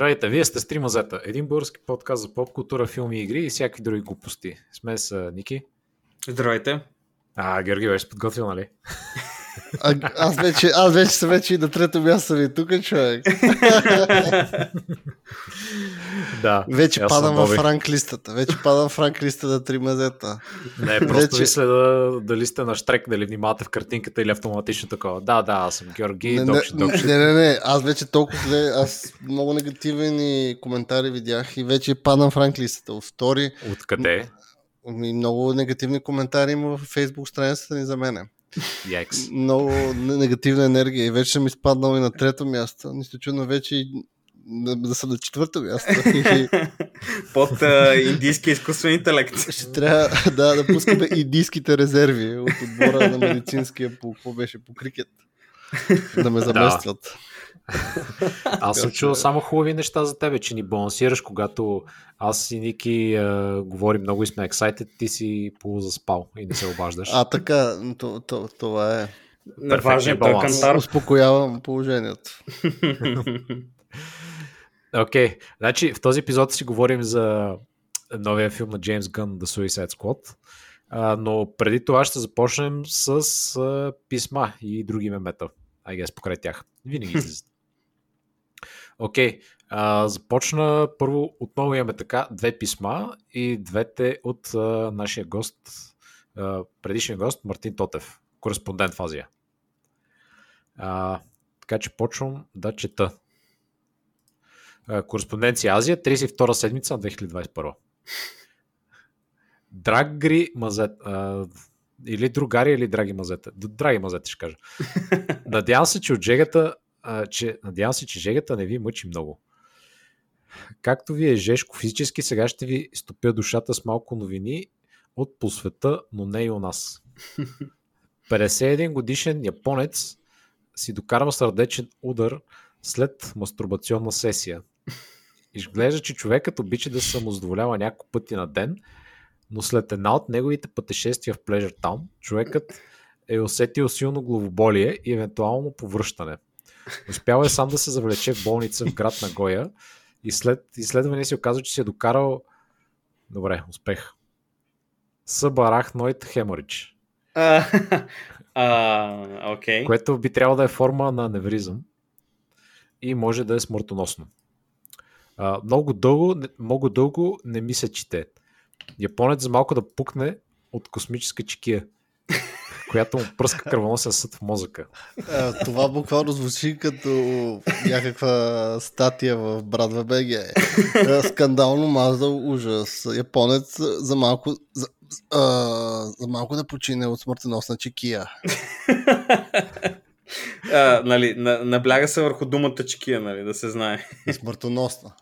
Здравейте, вие сте с Три мазета, един български подкаст за поп-култура, филми, игри и всякакви други глупости. С мен са Ники. Здравейте. Георги, беше подготвил, нали? Аз вече съм и на трето място ви тук, човек. Да, вече падам в ранк-листата. На Три мазета. Не, просто мисля дали сте на штрек, дали внимавате в картинката или автоматично такова. Да, аз съм Георги. Не. Аз вече много негативни коментари видях и вече падам в ранк-листата. Откъде? Много негативни коментари има в Facebook страницата ни за мене. Yikes. Много негативна енергия и вече съм изпаднал и на трето място. Нищо чудно, вече и да са на четвърто място. Под индийски изкуствен интелект. Ще трябва да пускаме индийските резерви от отбора на медицинския по крикет. Да ме заместват. Аз съм чул само хубави неща за тебе, че ни балансираш, когато аз и Ники говорим много и сме ексайтед, ти си полузаспал и не се обаждаш. Така, това е. Важен баланс. Успокоявам положението. Окей, значи в този епизод си говорим за новия филм на Джеймс Гън, The Suicide Squad, но преди това ще започнем с писма и други мемета. Покрай тях. Винаги излизат. Окей, започна първо, отново имаме така две писма и двете от нашия гост, предишния гост Мартин Тотев, кореспондент в Азия. Така че почвам да чета. Кореспонденция Азия, 32-ра седмица на 2021. Драгри мазет... или другари, или драги мазета. Драги мазета ще кажа. Надявам се, че жегата не ви мъчи много. Както ви е жежко физически, сега ще ви стопя душата с малко новини от по света, но не и у нас. 51 годишен японец си докарва сърдечен удар след мастурбационна сесия. Изглежда, че човекът обича да се самозадоволява няколко пъти на ден, но след една от неговите пътешествия в Pleasure Town, човекът е усетил силно главоболие и евентуално повръщане. Успял е сам да се завлече в болница в град Нагоя и след изследване се оказва, че си е докарал... Добре, успех. Събарахноид хеморидж. Okay. Което би трябвало да е форма на аневризъм и може да е смъртоносно. Много дълго не ми се чете. Японец за малко да пукне от космическа чекия, която му пръска кръвоносен съд в мозъка. Това буквално звучи като някаква статия в Брадва БГ. Скандално маздал ужас. Японец за малко да почине от смъртоносна чекия. Набляга се върху думата чекия, да се знае. Смъртоносна.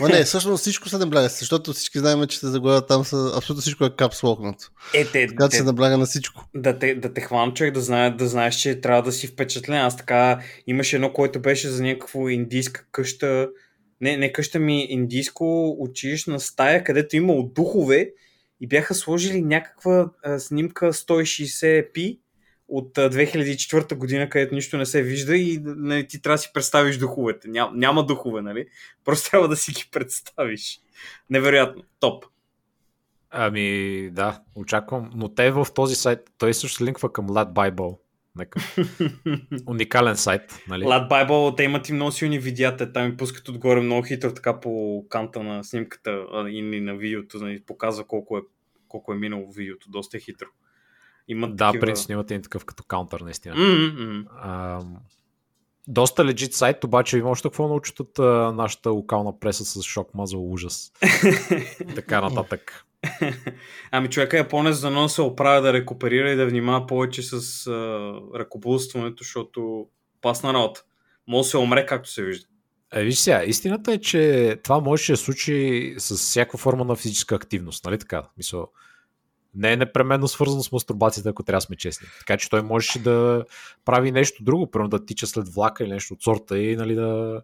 Не, всъщност всичко се набляга, защото всички знаем, че те заглавят там са, абсолютно всичко е капслокнато. Така се набляга на всичко. Да те хвана човек, да знаеш, че трябва да си впечатлен. Аз така имаше едно, което беше за някакво индийска къща, не къща ми, индийско училищна стая, където има духове и бяха сложили някаква снимка 160p от 2004 година, където нищо не се вижда и ти трябва да си представиш духовете. Няма духове, нали? Просто трябва да си ги представиш. Невероятно. Топ. Да, очаквам. Но те в този сайт, той също линква към Ladbible. Уникален сайт, нали? Ladbible, те имат и много силни видеята. Там им пускат отгоре много хитро, така по канта на снимката или на видеото, нали? Показва колко е минало видеото. Доста е хитро. Да, принцип имате един такъв като каунтър, наистина. Доста legit сайт, обаче има още какво научат от нашата локална преса с шок, мазал, ужас. Така нататък. Човека японец за но се оправя да рекуперира и да внимава повече с ръкоблудстването, защото пасна работа. Може да се умре, както се вижда. Виж сега, истината е, че това може да се случи с всяка форма на физическа активност, нали така? Мисъл, не е непременно свързано с мастурбацията, ако трябва да сме честни. Така че той можеше да прави нещо друго, примерно да тича след влака или нещо от сорта и нали, да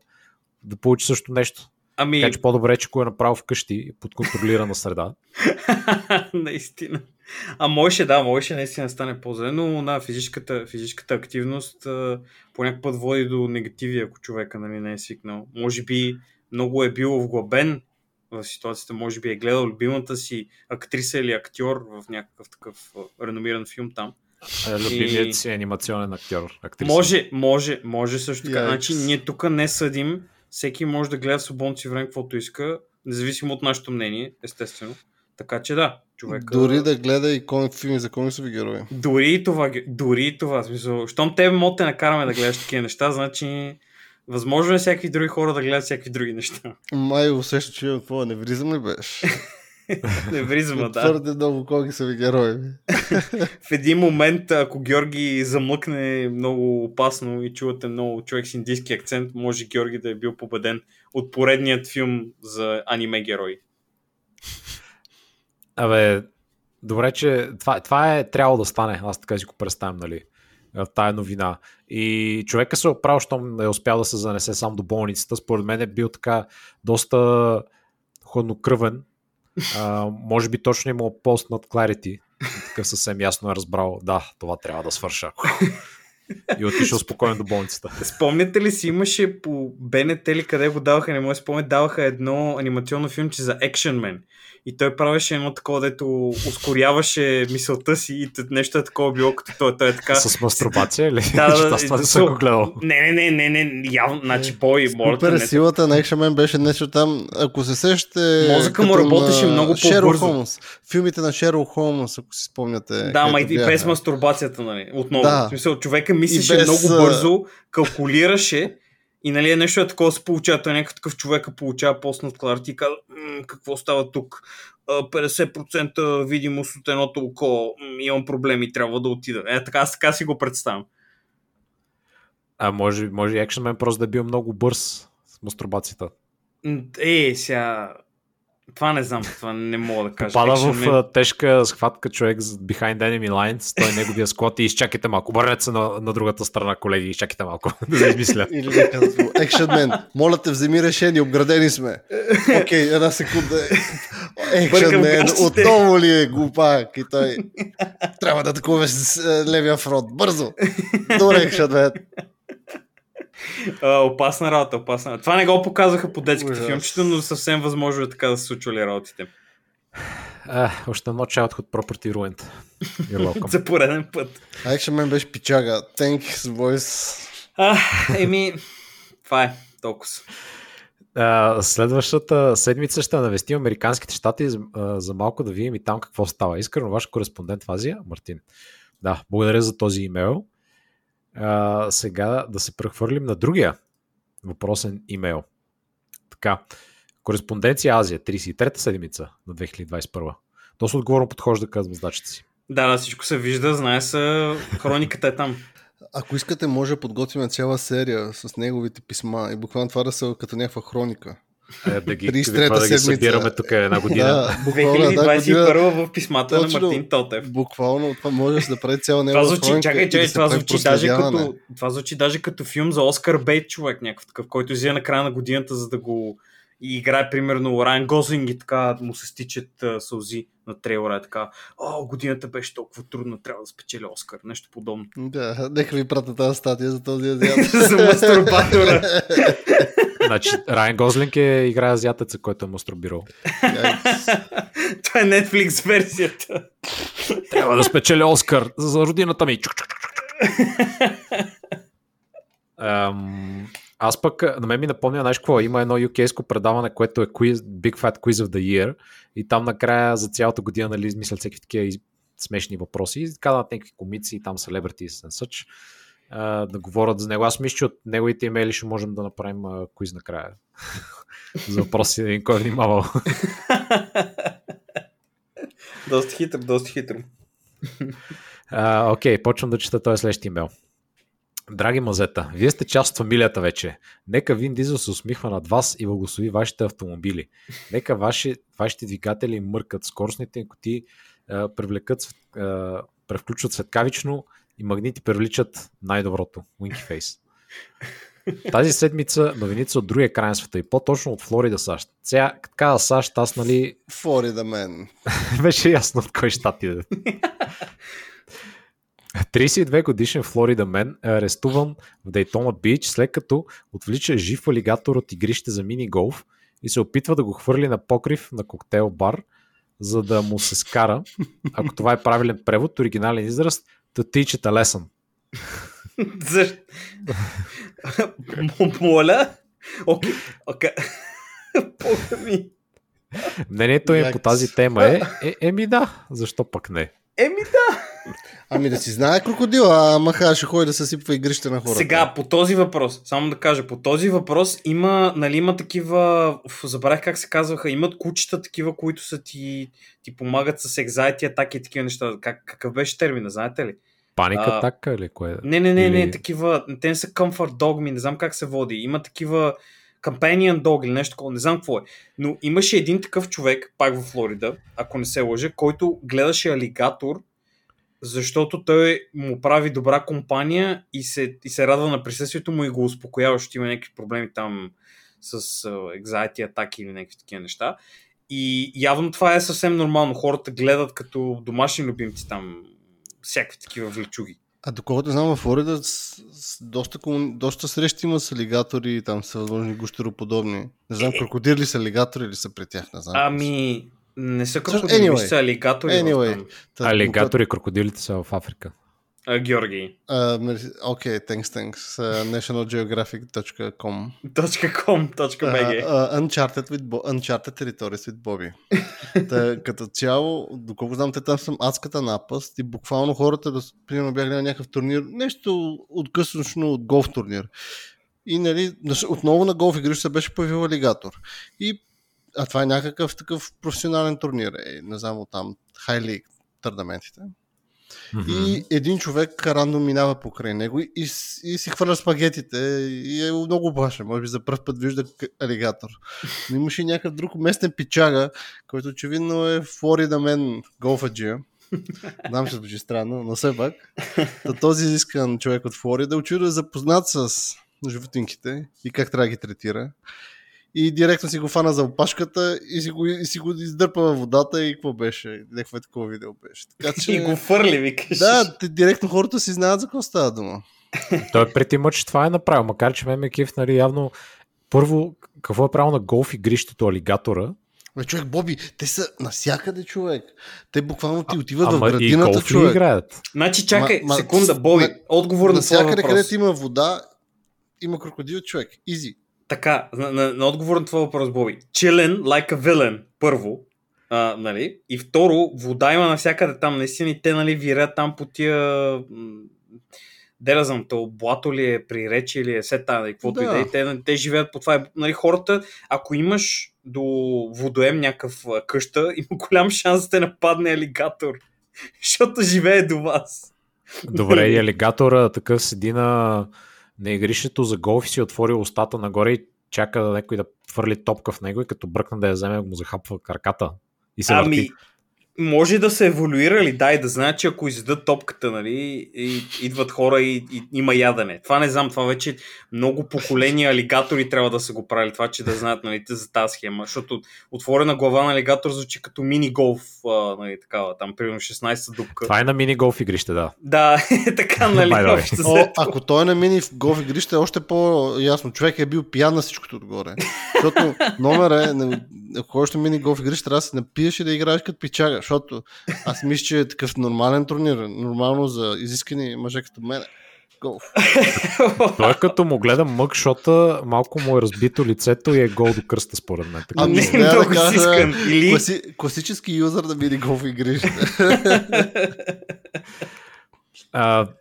получи също нещо. Така че по-добре, че кой е направил вкъщи под контролирана среда. Наистина. Можеше наистина стане по-зле, но физическата активност по някакъв път води до негативи, ако човека не е свикнал. Може би много е бил вглъбен в ситуацията, може би е гледал любимата си актриса или актьор в някакъв такъв реномиран филм там. Любимият си анимационен актьор. Актриса. Може също така. Значи, ние тук не съдим, всеки може да гледа свободното си време, каквото иска, независимо от нашето мнение, естествено. Така че да, човек. Дори да гледа и филми за комиксови герои. Дори и това. Смисъл, щом тебе мога те накараме да гледаш такива неща, значи възможно е всякакви други хора да гледат всякакви други неща. Май усеща, че имам това. Невризъм ли беше? Невризъм, да. Твърде много комиксови герои. В един момент, ако Георги замлъкне много опасно и чувате много човек с индийски акцент, може Георги да е бил победен от поредният филм за аниме герои. Абе, добре, че това е трябвало да стане, аз така си го представям, нали, тая новина. И човека се оправил, щом е успял да се занесе сам до болницата, според мен е бил така доста хладнокръвен. Може би точно имал пост над Clarity, такъв съвсем ясно е разбрал, да, това трябва да свърша. И отишъл спокойно до болницата. Спомняте ли си, имаше по БНТ ли къде го даваха, не може да спомня, даваха едно анимационно филмче за Action Man. И той правеше едно такова, дето ускоряваше мисълта си и нещо е такова било, като той е така... С мастурбация или? Не, явно, значи Супер силата на Action Man беше нещо там, ако се сещате... Мозъка му работеше много по-бързо. Филмите на Шерлок Холмс, ако си спомняте. Да, ма и без мастурбацията, нали, отново. В смисъл, човека мислеше много бързо, калкулираше. И нали нещо е такова се получава, той някакъв такъв човека получава пост над Clarity и казва, какво става тук, 50% видимост от едното око, имам проблеми, трябва да отида. Така си го представям. А може Action Man просто да бил много бърз с мастурбацията. Сега... Това не знам, това не мога да кажа. Пада в тежка схватка човек behind enemy lines, той неговия склад и изчакайте малко. Обърнете се на другата страна, колеги, изчакайте малко. Да измисля. Или да казвам, Action Man, моля те, вземи решение, обградени сме. Окей, една секунда. Action Man, отново ли е глупак? И той трябва да атакуваш с левия фронт. Бързо! Добре, Action Man. Опасна работа. Това не го показаха по детските филмчета, но съвсем възможно е така да се случвали работите. Още едно childhood property ruined. За пореден път. Action Man беше пичага. Thank you, boys. Това е толкова. Следващата седмица ще навестим американските щати за малко да видим и там какво става. Искрено ваш кореспондент в Азия, Мартин. Да, благодаря за този имейл. Сега да се прехвърлим на другия въпросен имейл. Така, кореспонденция Азия, 33-та седмица на 2021. Доста отговорно подхожда към задачата си. Да, всичко се вижда, знае се, хрониката е там. Ако искате, може да подготвим цяла серия с неговите писма и буквално това да са като някаква хроника. Да ги събираме тук една година. 2021 в писмата точно, на Мартин Тотев. Буквално това можеш да прави цяла нева хроника. Чакай, това звучи даже като филм за Оскар Бейт, човек някакъв такъв, който излезе на края на годината, за да го играе примерно Райан Гозлинг и така му се стичат сълзи на трейлера. Така, годината беше толкова трудна, трябва да спечели Оскар, нещо подобно. Да, нека ви пратя тази статия за този азиат. За мастурбатора. Значи, Райан Гозлинг играе азиатеца, който е мастурбирал. Това е Netflix версията. Трябва да спечели Оскар за родината ми. Аз пък, на мен ми напомня, знаеш какво, има едно UK-ско предаване, което е Big Fat Quiz of the Year и там накрая за цялата година, нали, измислят всеки такива смешни въпроси и казват някакви комици, там celebrities and such. Да говорят за него. Аз мисля, че от неговите имейли ще можем да направим куиз накрая. За въпроси на един, кой е внимавал. Доста хитро. Окей, почвам да чета този следващия имейл. Драги мазета, вие сте част от фамилията вече. Нека Вин Дизел се усмихва над вас и благослови вашите автомобили. Нека вашите двигатели мъркат, скоростните кутии превключват светкавично и магнити привличат най-доброто. Winky Face. Тази седмица новиница от другия край на света и по-точно от Флорида, САЩ. Сега така САЩ, аз нали... Флоридамен. Беше ясно от кой щат иде. 32 годишен Флоридамен е арестуван в Дейтона Бич, след като отвлича жив алигатор от игрище за мини-голф и се опитва да го хвърли на покрив на коктейл бар, за да му се скара. Ако това е правилен превод, оригинален израз, to teach it a lesson. Защо? Моля? Окей. Пога ми. Мнението им по тази тема е, да, защо пък не? Да. Ами да си знае крокодила, а маха ще ходи да се сипва игрища на хората. Сега, по този въпрос, само да кажа, по този въпрос има, нали, има такива, забравях как се казваха, имат кучета такива, които са ти помагат с екзайти, атаки и такива неща. Какъв беше термина, знаете ли? Паника атака или кое? Не, такива, те не са comfort dog, не знам как се води, има такива companion dog или нещо такова, не знам какво е. Но имаше един такъв човек, пак във Флорида, ако не се лъжа, който гледаше алигатор, защото той му прави добра компания и се радва на присъствието му и го успокоява, защото има някакви проблеми там с anxiety, атаки или някакви такива неща. И явно това е съвсем нормално. Хората гледат като домашни любимци там всякакви такива влечуги. А доколкото знам, във Флорида доста срещи има с алигатори, там са възможни гущероподобни. Не знам, крокодили са алигатори или са при тях, не знам. Ами... Не са крокодили, са алигатори. Алигатори, крокодилите са в Африка. Георги. Окей, thanks. nationalgeographic.com .com.bg Uncharted Territories with Bobby. Като цяло, доколко знам, те там съм адската напаст и буквално хората, примерно бях гледал някакъв турнир, нещо откъсночно от голф турнир. И нали, отново на голф игрища беше появил алигатор. А това е някакъв такъв професионален турнир. Не знам оттам, хайли търдаментите. Mm-hmm. И един човек рандом минава покрай него и си хвърля спагетите и е много баша. Може би за пръв път вижда алигатор. Но имаше и някакъв друг местен пичага, който очевидно е Флоридамен голфаджия. Знам, че звучи странно, но все пак. Този изискан човек от Флорида очевидно е запознат с животинките и как трябва да ги третира. И директно си го фана за опашката и си го издърпа във водата и какво беше? Някакво такова видео беше. Така, че... И го фърли, викаш. Да, директно хората си знаят за какво става дума. Той преди мъч това е направил, макар че ме кеф, нали, явно първо, какво е правил на голф игрището алигатора? Бе, човек, Боби, те са навсякъде, човек. Те буквално ти отиват в градината, и човек. Играят. Значи, чакай, секунда, Боби, отговор на това въпрос. Навсякъде, където има вода, има крокодил, човек. Изи. Така, на отговор на това въпрос, Боби. Chilling like a villain, първо. Нали? И второ, вода има навсякъде там. Наистина и те, нали, вирят там по тия... Деразъмто, блато ли е, при речи ли е, все тая, каквото да. И те живеят по това. Нали, хората, ако имаш до водоем някакъв къща, има голям шанс да те нападне алигатор. Защото живее до вас. Добре, и алигатора такъв седи на игрището за голф и си отвори устата нагоре и чака да някой да хвърли топка в него и като бръкна да я вземе, му захапва краката и се върти. Може да се еволюира ли, да, и да знае, че ако изядат топката, нали, и идват хора и има ядене. Това не знам, това вече много поколения алигатори трябва да са го правили, това, че да знаят, нали, за тази схема, защото отворена глава на алигатор звучи като мини-голф, нали, такава, там примерно 16 дупка. Това е на мини-голф игрище, да. Да, така, нали, общо след. Ако той е на мини-голф игрище, е още по-ясно. Човек е бил пиян на всичкото отгоре. Защото номер е, ако още мини-голф игрище, трябва да се напиеш и да играеш като пичага. Защото аз мисля, че е такъв нормален турнир, нормално за изискани мъже като мене. Голф. Той като му гледа мъкшота, малко му е разбито лицето и е гол до кръста според мен. Така. Не е да кажа или... класически юзър да биде голф игрище.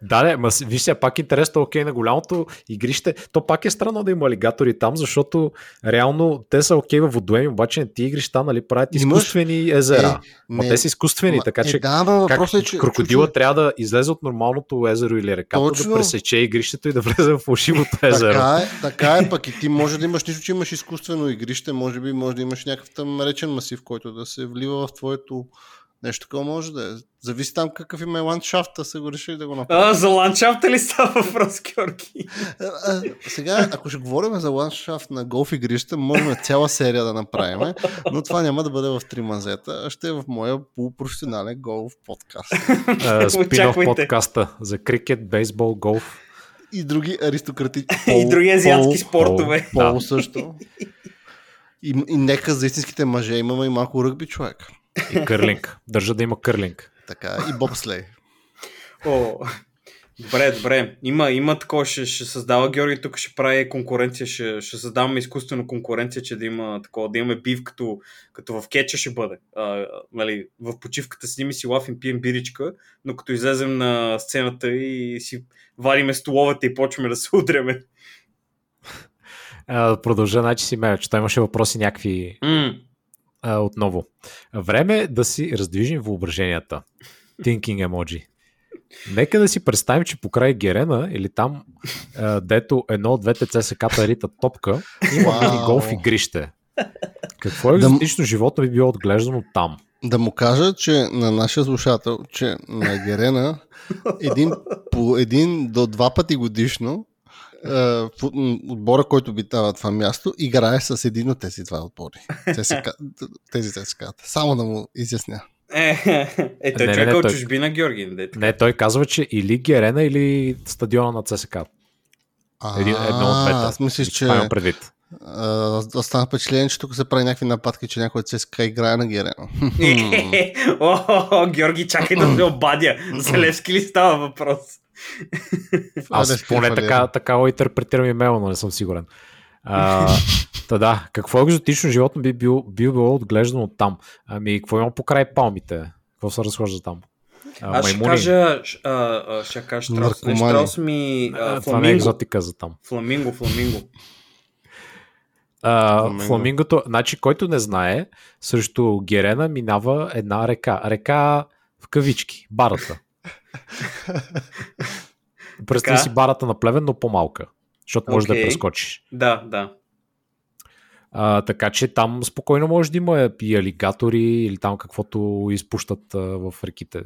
Да, не, виж сега, пак интересно, окей, на голямото игрище, то пак е странно да има алигатори там, защото реално те са окей във водоеми, обаче не ти игрища, нали, правят изкуствени езера. Те са изкуствени, така че, да, как, е, че крокодила трябва да излезе от нормалното езеро или реката, точно, да пресече игрището и да влезе в фалшивото езеро. Така е, пък и ти може да имаш нищо, че имаш изкуствено игрище, може би, може да имаш някакъв там речен масив, който да се влива в твоето Нещо такова може да е. Зависи там какъв има ландшафта, са го решили да го направят. За ландшафта ли става въпрос, Георги? Сега, ако ще говорим за ландшафт на голф игрища, можем цяла серия да направим, но това няма да бъде в три мазета, а ще е в моя полупрофесионален голф подкаст. Спин-оф подкаста за крикет, бейсбол, голф. И други аристократични. И други азиатски спортове. Поло също. И нека за истинските мъже имаме и малко ръгби, човек. И кърлинг. Държа да има кърлинг. Така, и бобслей. Добре, добре. Има такова, ще създава Георги, тук ще прави конкуренция, ще създаваме изкуствено конкуренция, че да има такова, да имаме бив, като в кетча ще бъде. Нали, в почивката седим и си лафим, пием биричка, но като излезем на сцената и си вадиме столовете и почваме да се удреме. Продължа, значи си мега, че той имаше въпроси някакви... Отново. Време да си раздвижим въображенията. Thinking emoji. Нека да си представим, че покрай Герена или там, дето едно от двете ЦСКА-та ритат топка, има и голф игрище. Какво екзотично животно би било отглеждано там? Да му кажа, че на нашия слушател, че на Герена един до два пъти годишно отбора, който битава това място, играе с един от тези два отбори. Тези ЦСКА-та. Само да му изясня. Той човека от чужбина, Георги. Не, той казва, че или Герена, или стадиона на ЦСКА. Едно от двете. Аз мислиш, че... Това имам предвид. Остана впечатление, че тук се прави някакви нападки, че някой ЦСКА играе на Герена. Георги, чакай да се обадя. За Левски ли става въпрос? Аз поне така го интерпретирам имейла, но не съм сигурен. Какво екзотично животно би било отглеждано там? Ами, какво има покрай палмите? Какво се разхожда там? Аз ще кажа Штраус ми... Това не е екзотика за там. Фламинго. Фламингото, значи, който не знае, срещу Герена минава една река. Река в кавички, барата. Представи си барата на Плевен, но по-малка, защото може да я прескочиш. Да. Така че там спокойно може да има и алигатори или там каквото изпущат в реките.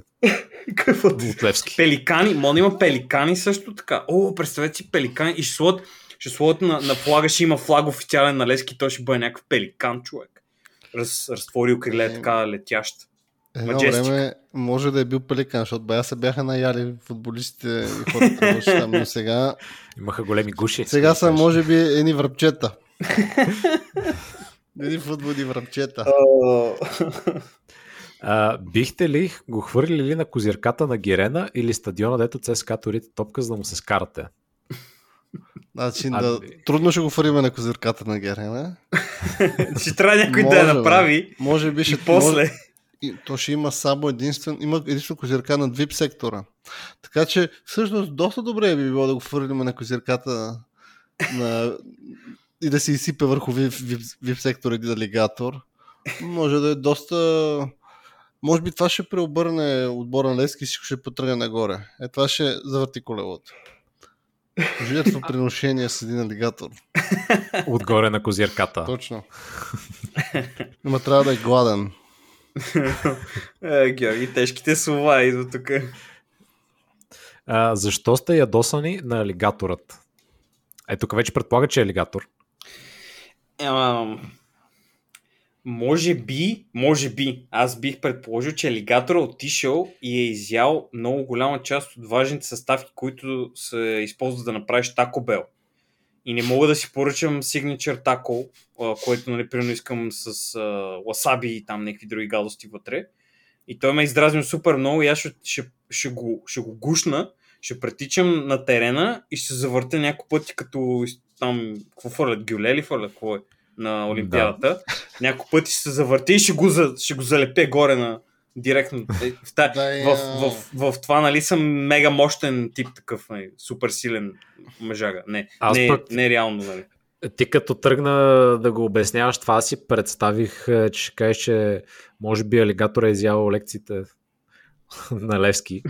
Пеликани, може да има пеликани също така. Представете си пеликани и ще слот на флага, ще има флаг официален на Лески, той ще бъде някакъв пеликан, човек. Разтворил криле, така летящ. Едно време може да е бил пеликан, защото бая се бяха наяли футболистите и хората, там, но сега... Имаха големи гуши. Сега са, може би, едни връбчета. Едни футболни връбчета. Бихте ли го хвърлили на козирката на Герена или стадиона, дето ЦСКА турите топка, за да му се скарате? Значи, трудно ще го фариме на козирката на Герена. Ще трябва някой да я направи. Може би ще после... И то ще има само единствено козирка на VIP сектора. Така че всъщност доста добре би било да го фърлим на козирката и да се изсипе върху VIP сектора един алигатор. Може да е доста... Може би това ще преобърне отбора на Левски и ще потръгне нагоре. Това ще завърти колелото. Жертво приношение с един алигатор. Отгоре на козирката. Точно. Но трябва да е гладен. Георги, тежките слова идват тук. Защо сте ядосани на алигаторът? Тук вече предполага, че е алигатор. Може би. Аз бих предположил, че алигаторът отишъл и е изял много голяма част от важните съставки, които се използват да направиш Taco Bell. И не мога да си поръчам Signature Taco, което, нали, примерно искам с ласаби и там някакви други гадости вътре. И той ме издразнил супер много и аз ще го гушна, ще претичам на терена и ще се завъртя няколко пъти, като там, какво фърлят, гюлели фърлят, какво е на Олимпиадата. Да. Няколко пъти ще се завъртя и ще го залепя горе на директно. В това, нали, съм мега мощен тип такъв, нали, супер силен мъжага. Не реално, нали. Ти като тръгна да го обясняваш това, си представих, че ще кажеш, че може би алигатора е изявал лекциите на Левски.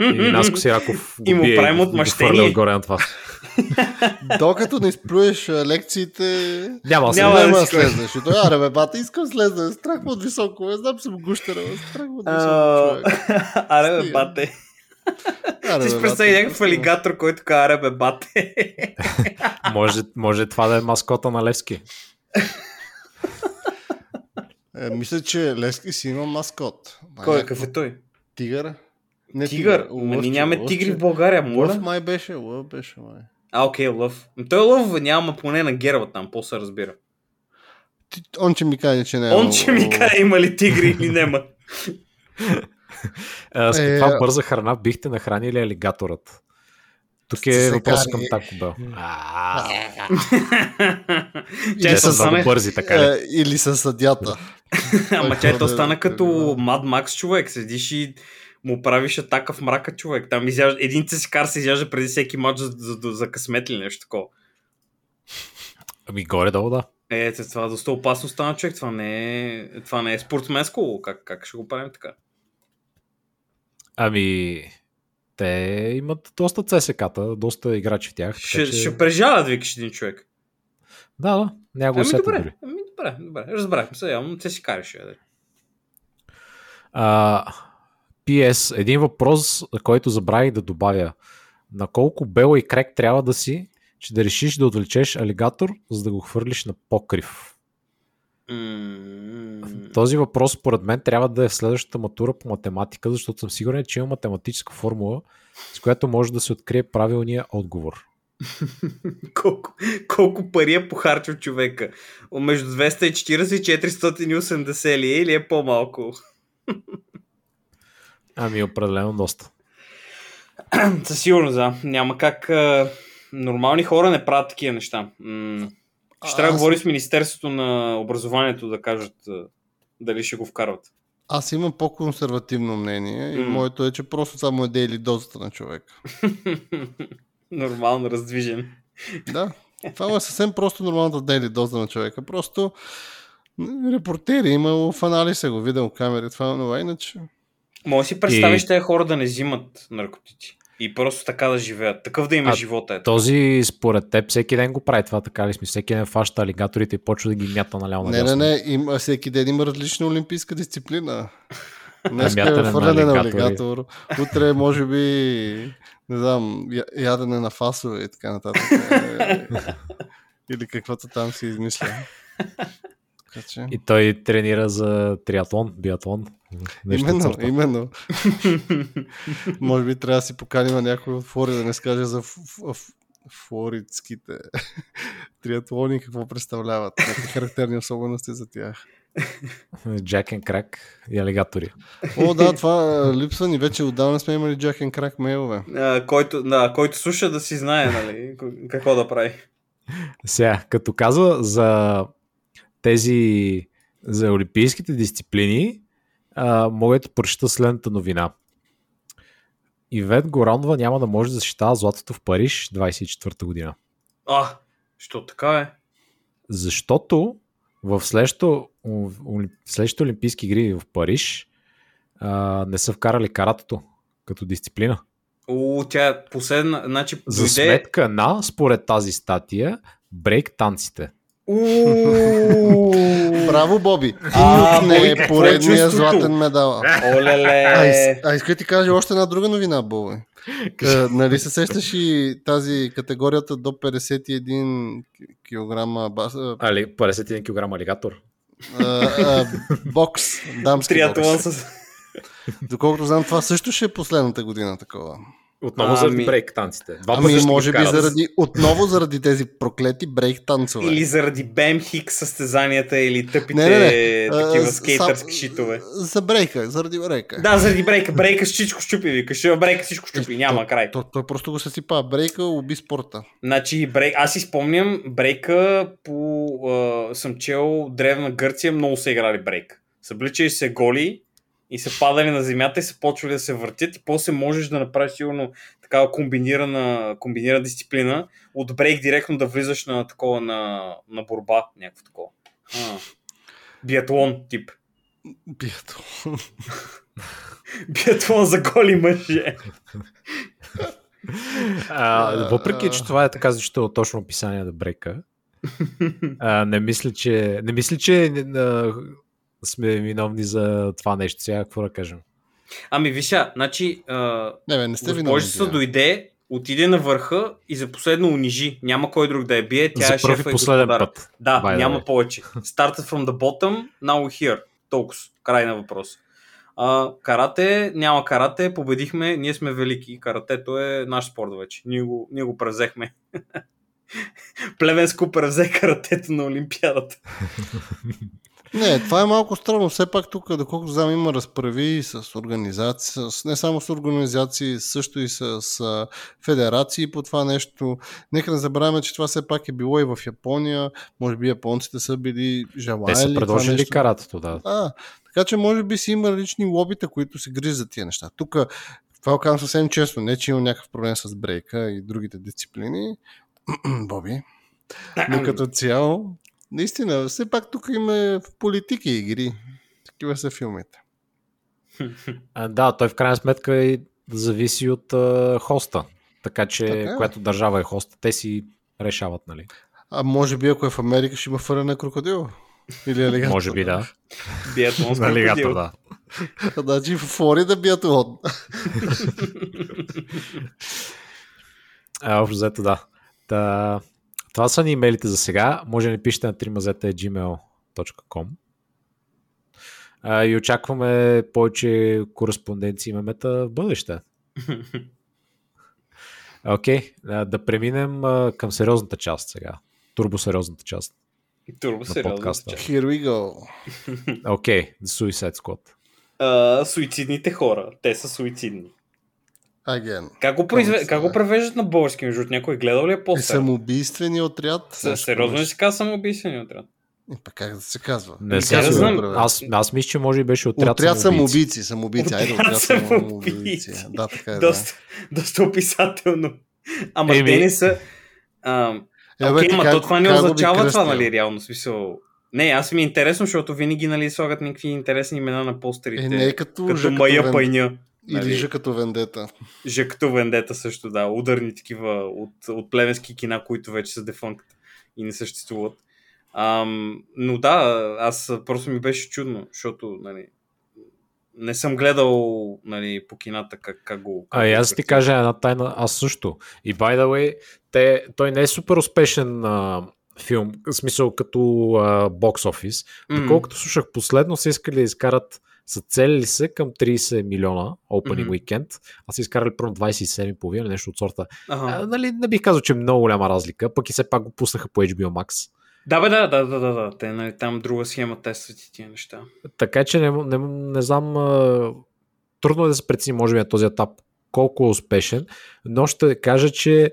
И Наско Сираков го бие и го хвърля отгоре на това. Докато не изплюеш лекциите, няма да слезнеш. И той, аре бе, бата, искам слезна, страх от високо, не знам, съм гущера, страх от високо човек. Аре бе, бате. Ти си представи някакъв алигатор, който казва, аре бе, бате. Може това да е маскота на Левски. Мисля, че Левски си има маскот. Кой е, кафе той? Тигър? Не тигър? Ние нямаме тигри в България, моля. Лъв май беше, май. А, окей, лъв. Той лъв няма, поне на герба там, по се разбира. Он ще ми каже, че не е. Он ще ми каже, има ли тигри или нема. С каква бърза храна бихте нахранили алигаторът? Тук е въпрос към Тако Бел. Чай са много бързи, така ли? Или със съдята. Ама чай то стана като Mad Max човек. Седиш и му правиш атака в мрака човек. Там един цескар се изяжда преди всеки матч за късмет или нещо такова. Ами горе-долу да. Това доста опасно стана човек. Това не е спортсменско. Как ще го правим така? Ами... Те имат доста ЦСКА-та, доста играчи в тях. Ще прежалят, викаш един човек. Да, няма го усетя дори. Ами добре, разбрахме се, явно ЦСКА реши. PS, един въпрос, който забравих да добавя. На колко бел и крек трябва да си, че да решиш да отвлечеш алигатор, за да го хвърлиш на покрив? Този въпрос според мен трябва да е в следващата матура по математика, защото съм сигурен, че има математическа формула, с която може да се открие правилния отговор. Колко пари е похарчил човека? Между 240 и 480 ли е, или е по-малко? Ами определено доста. Със сигурност, да. Няма как. Нормални хора не правят такива неща. Ще трябва да говори с Министерството на образованието да кажат дали ще го вкарват. Аз имам по-консервативно мнение и моето е, че просто само е дейли дозата на човек. Нормално раздвижен. Да, това е съвсем просто нормалната дейли доза на човека. Просто репортери имало в анализа, го видео камери, това е много иначе. Може си представиш тези хора да не взимат наркотици. И просто така да живеят. Такъв да има живота. Този според теб всеки ден го прави това, така ли сме? Всеки ден фаща алигаторите и почва да ги мята наляво надясно. Не, всеки ден има различна олимпийска дисциплина. Днес е фърляне на алигатор. Утре може би, не знам, ядене на фасове и така нататък. Или каквото там си измисля. И той тренира за триатлон, биатлон. Именно. Може би трябва да си поканим някой от Флорида, да не скаже за флоридските триатлони, какво представляват. Някакви характерни особености за тях. Джак енд крак и алигатори. О, да, това липсва ни вече. Отдавна сме имали джак енд крак мейлове. Който слуша да си знае, нали, какво да прави. Сега, като казва за тези, за олимпийските дисциплини, мога да прочета следната новина. Ивет Горанова няма да може да защитава златото в Париж 24-та година. Що така е? Защото в следващите олимпийски игри в Париж не са вкарали каратото като дисциплина. Тя е последна. За сметка на, според тази статия, брейк танците. Браво, Боби! Не е поредния златен медал. А иска ти кажа още една друга новина, Боби. Нали се сещаш и тази категорията до 51 кг баса? 51 кг алигатор. Бокс. Дамски бокс. Доколкото знам, това също ще е последната година такова. Отново заради брейк танците. Може би заради тези проклети брейк танцове. Или заради BMX състезанията или тъпите такива скейтърски шитове. Заради брейка. Да, заради брейка. Брейка всичко щупи, викаш. Брейка всичко щупи, няма край. Той просто го съсипа. Брейка уби спорта. Значи, аз си спомням, брейка по съм чел Древна Гърция, много са играли брейк. Събличали се голи и са падали на земята и са почвали да се въртят и после можеш да направиш сигурно такава комбинирана дисциплина от брейк директно да влизаш на такова на борба, някакво такова. Биатлон тип. Биатлон за голи мъже. Въпреки, че това е така, защото точно описание да брека. Не мисля, че сме виновни за това нещо. Сега какво да кажем? Ами виша, значи госпожица дойде, отиде на върха и за последно унижи. Няма кой друг да я бие. Тя за е шефа и господарът. Път. Да, by няма повече. Started from the bottom, now here. Толкова. Край на въпрос. Карате, няма карате, победихме, ние сме велики. Каратето е наш спорт вече. Ние го превзехме. Плевенско превзе каратето на Олимпиадата. Не, това е малко странно. Все пак тук, доколко знам, има разправи с организации, не само с организации, също и с федерации по това нещо. Нека не забравяме, че това все пак е било и в Япония. Може би японците са били желаяли. Те са предложили каратето, да. Така че може би си има лични лобита, които се грижат за тия неща. Тук, това казвам съвсем честно, не че има някакъв проблем с брейка и другите дисциплини. Боби. Но като цяло, наистина, все пак тук има политики и игри. Такива са филмите. Да, той в крайна сметка и зависи от хоста. Така че, която държава е хоста, те си решават, нали? А може би, ако е в Америка, ще има фъра на крокодил. Или алигатор. Може би, да. Биатлон с алигатор, да. Значи в Флорида биатлон. Общо взето, да. Това са ни имейлите за сега. Може да ни пишете на 3mazeta@gmail.com. И очакваме повече кореспонденции и мемета в бъдеще. Окей, да преминем към сериозната част сега. Турбосериозната част. Here we go. Окей, The Suicide Squad. Суицидните хора. Те са суицидни. Как го превеждат на български? Между някой гледал ли е по-сериозно? Самоубийствени отряд. Сериозно ли се казва самоубийствени отряд? Пък как да се казва? Аз мисля, че може и беше отряд самоубийци. Отряд самоубийци. Да, така е. Доста описателно. Ама те не са... Окей, но това не означава това, нали, реално смисъл. Не, аз ми е интересно, защото винаги, нали, слагат някакви интересни имена на постерите. Не като Мая Пайня. Или Ж като Вендета. Ж като Вендета също, да. Ударни такива от плевенски кина, които вече са дефънкт и не съществуват. Но да, аз просто ми беше чудно, защото, нали, не съм гледал, нали, по кината как го... аз ти кажа една тайна, аз също. И by the way, той не е супер успешен филм, в смисъл като бокс офис. Доколкото слушах последно, са искали да изкарат, са целили се към 30 милиона opening weekend, а са изкарали първо 27,5, нещо от сорта. Нали, не бих казал, че е много голяма разлика, пък и все пак го пуснаха по HBO Max. Да. Те, нали, там друга схема тестват и тия неща. Така че не знам, трудно е да се прецени, може би, на този етап колко е успешен, но ще кажа, че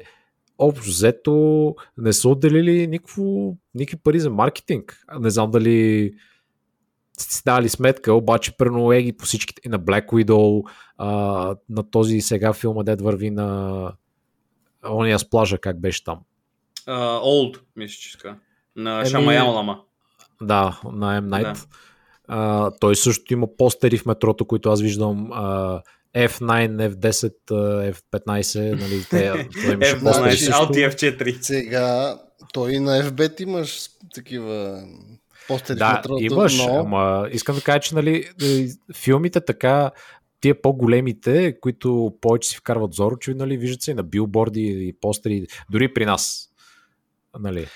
общо взето не са отделили никакви пари за маркетинг. Не знам дали си дали сметка, обаче преноеги ги по всичките на Black Widow, на този сега филма, дед върви на ония с плажа, как беше там. Old, мисля, че така. На Шамаялама. Да, на M. Night. Да. Той също има постери в метрото, които аз виждам. F9, F10, F15, нали, F12, Alt F4. Сега, той на FB имаш такива постери в метрото. Да, имаш, ама искам да кажа, че, нали, филмите така, тия по-големите, които повече си вкарват зор, че, нали, виждат се и на билборди и постери, дори при нас. Нали.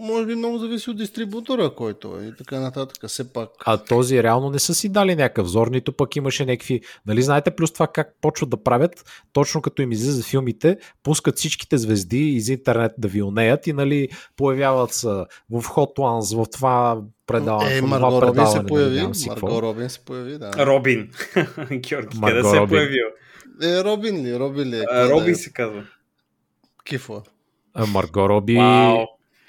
Може би много зависи от дистрибутора, който е и така нататък, все пак. Този реално не са си дали някакъв взор, нито пък имаше някакви, нали, знаете, плюс това как почват да правят, точно като им излизат филмите, пускат всичките звезди из интернет да вилнеят и, нали, появяват се в Hot Ones, в това предаване. Марго Робин се появи, да. Робин. Георги, къде се е появил? Робин ли? Робин се казва. Кифо. Марго Роби,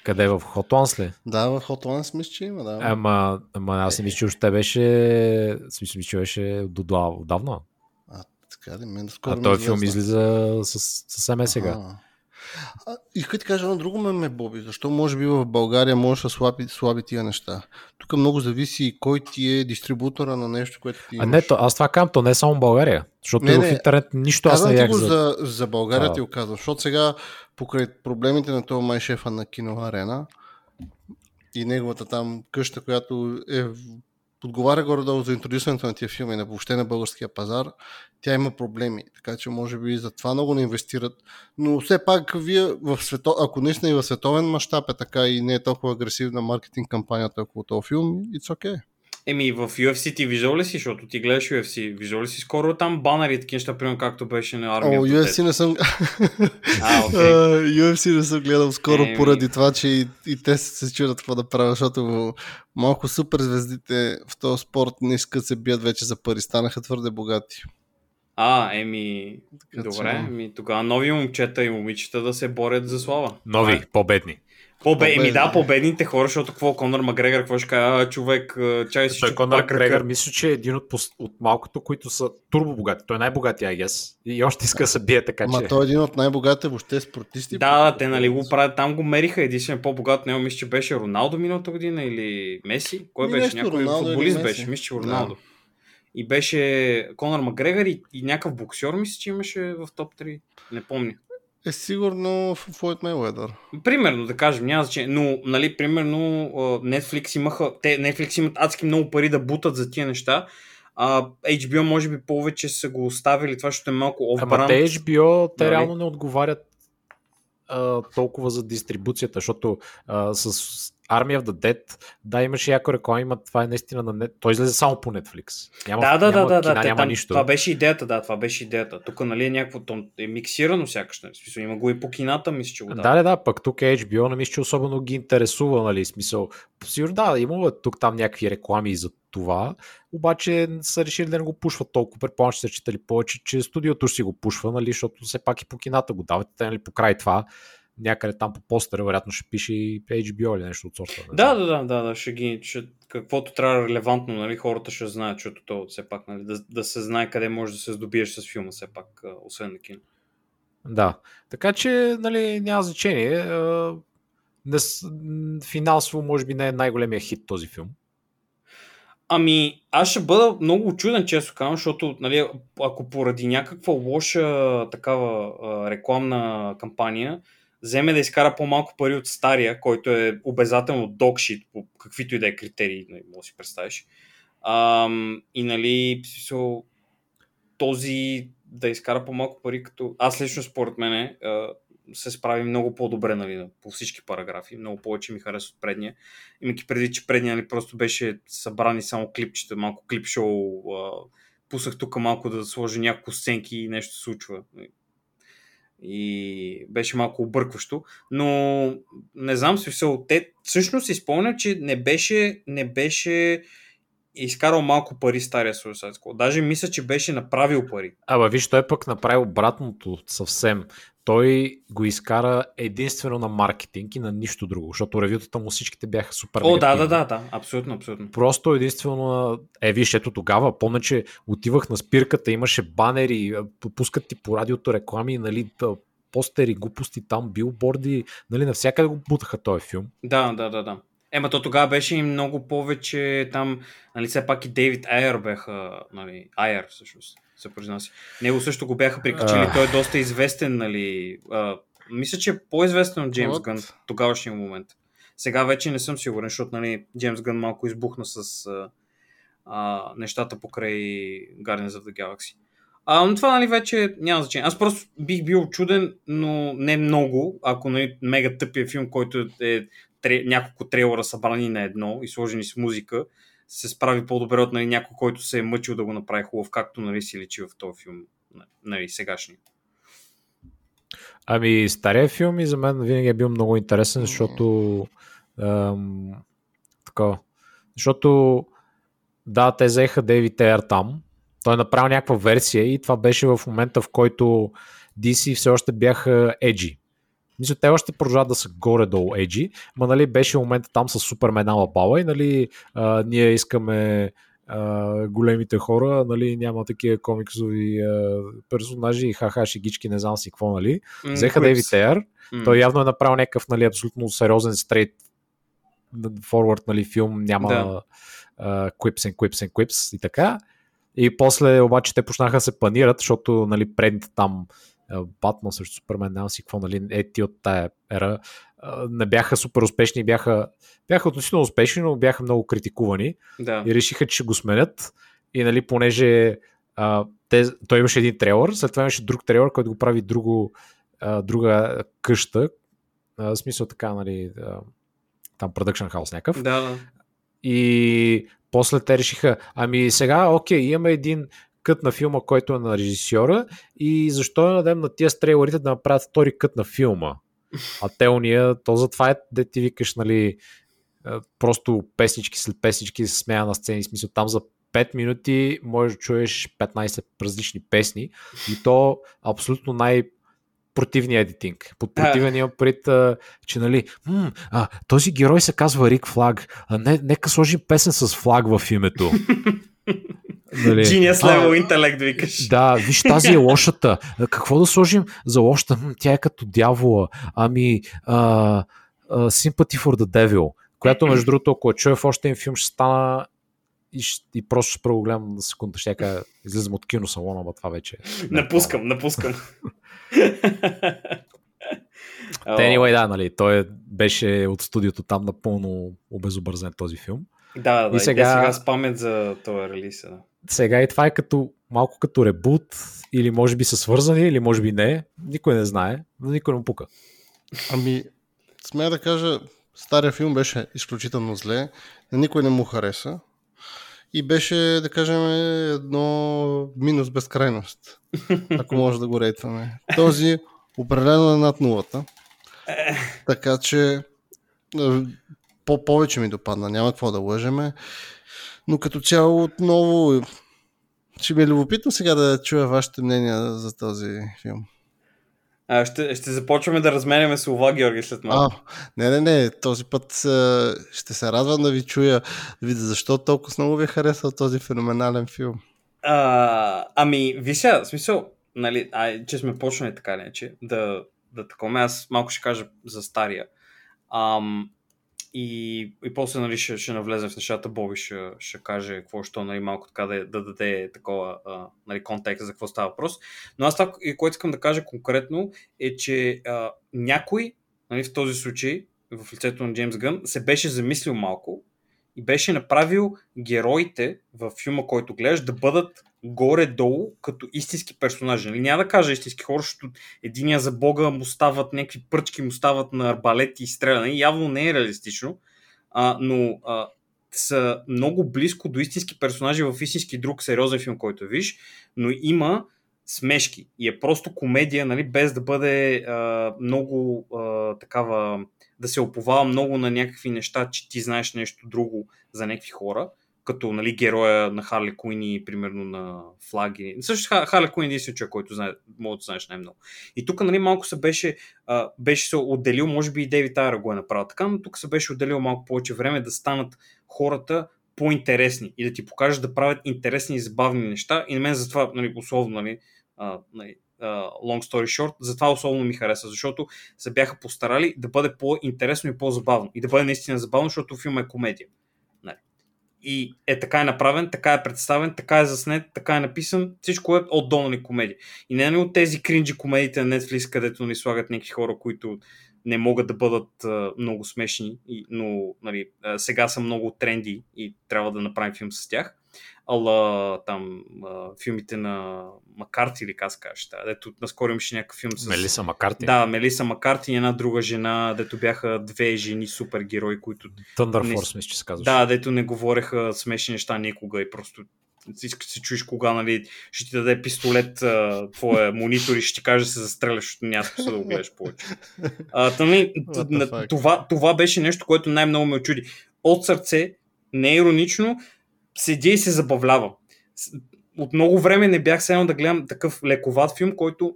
къде е в Хотландс ли? Да, в Хотландс мисля, че има, да. Ама аз не мисля, че те беше, смисля, че беше отдавна. Така ли? Този филм излиза съвсем сега. И като ти кажа едно друго ме боби, защо може би в България можеш да слаби тия неща. Тук много зависи кой ти е дистрибутора на нещо, което ти имаш. А не, аз това казвам, то не е само в България, защото не, в интернет нищо аз не ях за България ти го казвам, защото сега покрай проблемите на това май шефа на Киноарена и неговата там къща, която е подговаря горе-долу за интродюсването на тия филми и на въобще на българския пазар, тя има проблеми, така че може би за това много не инвестират, но все пак вие, ако наистина и в световен мащаб е така и не е толкова агресивна маркетинг кампанията около този филм, it's okay. Еми в UFC ти виждал ли си, защото ти гледаш UFC, виждал ли си скоро там банери такива неща, примерно както беше на армията? UFC не съм... UFC не съм гледал скоро поради това, че и те се чудят какво да правят, защото малко суперзвездите в този спорт не искат се бият вече за пари, станаха твърде богати. Добре, тогава нови момчета и момичета да се борят за слава. Нови, победни. Победните хора, защото какво Конор Макгрегор, какво ще кажа, човек, чай си чук. Конор Макгрегор, мисля, че е един от малкото, които са турбобогати. Той е най-богатия, агес. И още иска да се бие, така че... Ма той е един от най-богатите въобще спортисти. Да, те нали го правят, там го мериха, единствено по-богат, не мисля, че беше Роналдо миналата година или Меси. Кой беше? Някой футболист беше, мисля, че Роналдо. И беше Конор Макгрегор и някакъв боксер, мисля, че имаше в топ 3. Не помня. Е сигурно Флойд Мейуедър. Примерно, да кажем, няма значение. Но, нали, примерно, Netflix имат адски много пари да бутат за тия неща. HBO може би повече са го оставили това, защото е малко off-brand. Ама те HBO, те реално не отговарят толкова за дистрибуцията, защото с Army of the Dead, да, имаше яко реклама, това е наистина на Netflix. Той излезе само по Netflix. Това беше идеята. Тук нали е някакво е миксирано сякаш, нали? Смисъл, има го и по кината, мисля, че го дава. Да, пък тук е HBO, не мисля, че особено ги интересува, нали, смисъл. Сигурно имало тук там някакви реклами за това, обаче са решили да не го пушват толкова, предполагам, че са читали повече, че студиото ще си го пушва, нали, защото все пак и по кината го дават, нали, покрай това. Някъде там по постера, вероятно ще пише и HBO или нещо от сорта. Да, каквото трябва релевантно, нали, хората ще знаят, защото то все пак, нали, да се знае къде можеш да се здобиеш с филма, все пак, освен на кино. Да, така че, нали, няма значение. Финансово, може би, не е най-големия хит този филм. Ами, аз ще бъда много учуден, често казвам, защото, нали, ако поради някаква лоша такава рекламна кампания, вземе да изкара по-малко пари от стария, който е обязателно докшит по каквито и да е критерии, може да си представиш. И нали, този да изкара по-малко пари, като аз лично според мене се справи много по-добре, нали, по всички параграфи, много повече ми хареса от предния. Имайки преди, че предния, нали, просто беше събрани само клипчета, малко клипшоу, пусах тук малко да сложа няколко сценки и нещо се случва. И беше малко объркващо, но не знам си все от те. Всъщност изпълням, че не беше изкарал малко пари стария Suicide Squad. Даже мисля, че беше направил пари. Абе виж, той пък направи обратното съвсем. Той го изкара единствено на маркетинг и на нищо друго, защото ревютата му всичките бяха супер негативни. Да, абсолютно. Просто единствено, виж, ето тогава, помня, че отивах на спирката, имаше банери, пускат ти по радиото реклами, нали, постери, глупости там, билборди, нали, навсякъде го бутаха този филм. Да. То тогава беше и много повече там, нали, все пак и Дейвид Айер бяха, нали, Айер всъщност се произнася. Него също го бяха прикачили, той е доста известен, нали, мисля, че е по-известен от Джеймс Гън в тогавашния момент. Сега вече не съм сигурен, защото, нали, Джеймс Гън малко избухна с нещата покрай Guardians of the Galaxy. Но това, нали, вече няма значение. Аз просто бих бил чуден, но не много, ако, нали, мега тъпия филм, който е няколко трейлера събрани на едно и сложени с музика, се справи по-добре от, нали, някой, който се е мъчил да го направи хубав, както, нали, си личи в този филм, нали, сегашния. Ами стария филм и за мен винаги е бил много интересен, защото защото да, те взеха Дейвид Айер там, той направил някаква версия и това беше в момента, в който DC все още бяха edgy. Мисля, те още продължават да са горе-долу еджи, ма, нали, беше момента там с супер менала бала и, нали, ние искаме големите хора, нали, няма такива комиксови персонажи и ха-ха, шегички, не знам си какво, нали. Взеха Дейвид Ейър, той явно е направил някакъв, нали, абсолютно сериозен стрейт форвард, нали, филм, няма quips и така. И после обаче те почнаха се планират, защото, нали, предните там Батман също Супермен, няма си какво, нали, ети от тая ера, не бяха супер успешни, бяха относително успешни, но бяха много критикувани и решиха, че ще го сменят и, нали, понеже той имаше един трейлър, след това имаше друг трейлър, който го прави друга къща, в смисъл така, нали, там продъкшън хаус някакъв. Да. И после те решиха, ами сега, окей, имаме един кът на филма, който е на режисьора и защо да дадем на тия трейлърите да направят втори кът на филма? А те уния, то затова е, де ти викаш, нали, просто песнички след песнички се смея на сцени, смисъл там за 5 минути можеш да чуеш 15 различни песни и то абсолютно противния едитинг. Под противен имам пред, че, нали, този герой се казва Рик Флаг, нека сложи песен с флаг в името. Нали, Genius level интелект, викаш. Да, виж, тази е лошата. Какво да сложим за лошата? Тя е като дявола. Ами, Sympathy for the Devil, която, между другото, ако чуя в още един филм, ще стана и просто ще гледам на секунда, ще кажа, излизам от киносалона, но това вече... Напускам. Anyway, да, нали, той беше от студиото там напълно обезобразен този филм. Да, и сега с памет за това релиза. Сега и това е като малко като ребут, или може би са свързани, или може би не. Никой не знае, но никой не пука. Ами, смея да кажа, стария филм беше изключително зле, никой не му хареса. И беше, да кажем, едно минус безкрайност, ако може да го рейтваме. Този определено е над нулата, така че повече ми допадна, няма какво да лъжеме, но като цяло отново ще ми е любопитно сега да чуя вашите мнения за този филм. Ще започваме да разменяме слова, Георги, след малко. Не, този път ще се радвам да ви чуя, да видя защо толкова много ви е харесал този феноменален филм. Ами, вижте, в смисъл, нали, че сме почнали така, не, че да такова, аз малко ще кажа за стария. И после, нали, ще навлезем в нещата, Боби ще каже какво, що, нали, малко така да даде такова, нали, контекст за какво става въпрос. Но аз това, което искам да кажа конкретно, е, че някой, нали, в този случай, в лицето на Джеймс Гън, се беше замислил малко и беше направил героите в филма, който гледаш, да бъдат горе-долу като истински персонажи. Нали, няма да кажа истински хора, защото единия за бога му стават някакви пръчки, му стават на арбалети и стреляне. Явно не е реалистично, но са много близко до истински персонажи в истински друг сериозен филм, който виж, но има смешки и е просто комедия, нали, без да бъде много такава, да се оповава много на някакви неща, че ти знаеш нещо друго за някакви хора, като, нали, героя на Харли Куин и примерно на Флаги. Също Харли Куин е единствен човек, който може да знаеш най-много. И тук, нали, малко се беше се отделил, може би и Дейвид Айер го е направил така, но тук се беше отделил малко повече време да станат хората по-интересни и да ти покажат да правят интересни и забавни неща. И на мен затова, нали, условно, нали, long story short, затова особено ми хареса, защото се бяха постарали да бъде по-интересно и по-забавно. И да бъде наистина забавно, защото филма е комедия. И така е направен, така е представен, така е заснет, така е написан, всичко е от долни комедии. И не е от тези кринджи комедиите на Netflix, където ни слагат някакви хора, които не могат да бъдат много смешни, но, нали, сега са много тренди и трябва да направим филм с тях. Ала там филмите на Маккарти, или как се каже, дето наскоро имаше някакъв филм с... Мелиса Маккарти. Да, Мелиса Маккарти и една друга жена, дето бяха две жени супергерои, които... Thunder Force, мисля, че се казваш. Да, дето не говореха смешни неща никога и просто искаш да се чуеш кога, нали, ще ти даде пистолет твоя монитор и ще ти каже да се застреляш, защото няма смисъл да го гледаш повече. Това беше нещо, което най-много ме очуди. От сърце, не иронично, седя и се забавлявам. От много време не бях седнал да гледам такъв лековат филм, който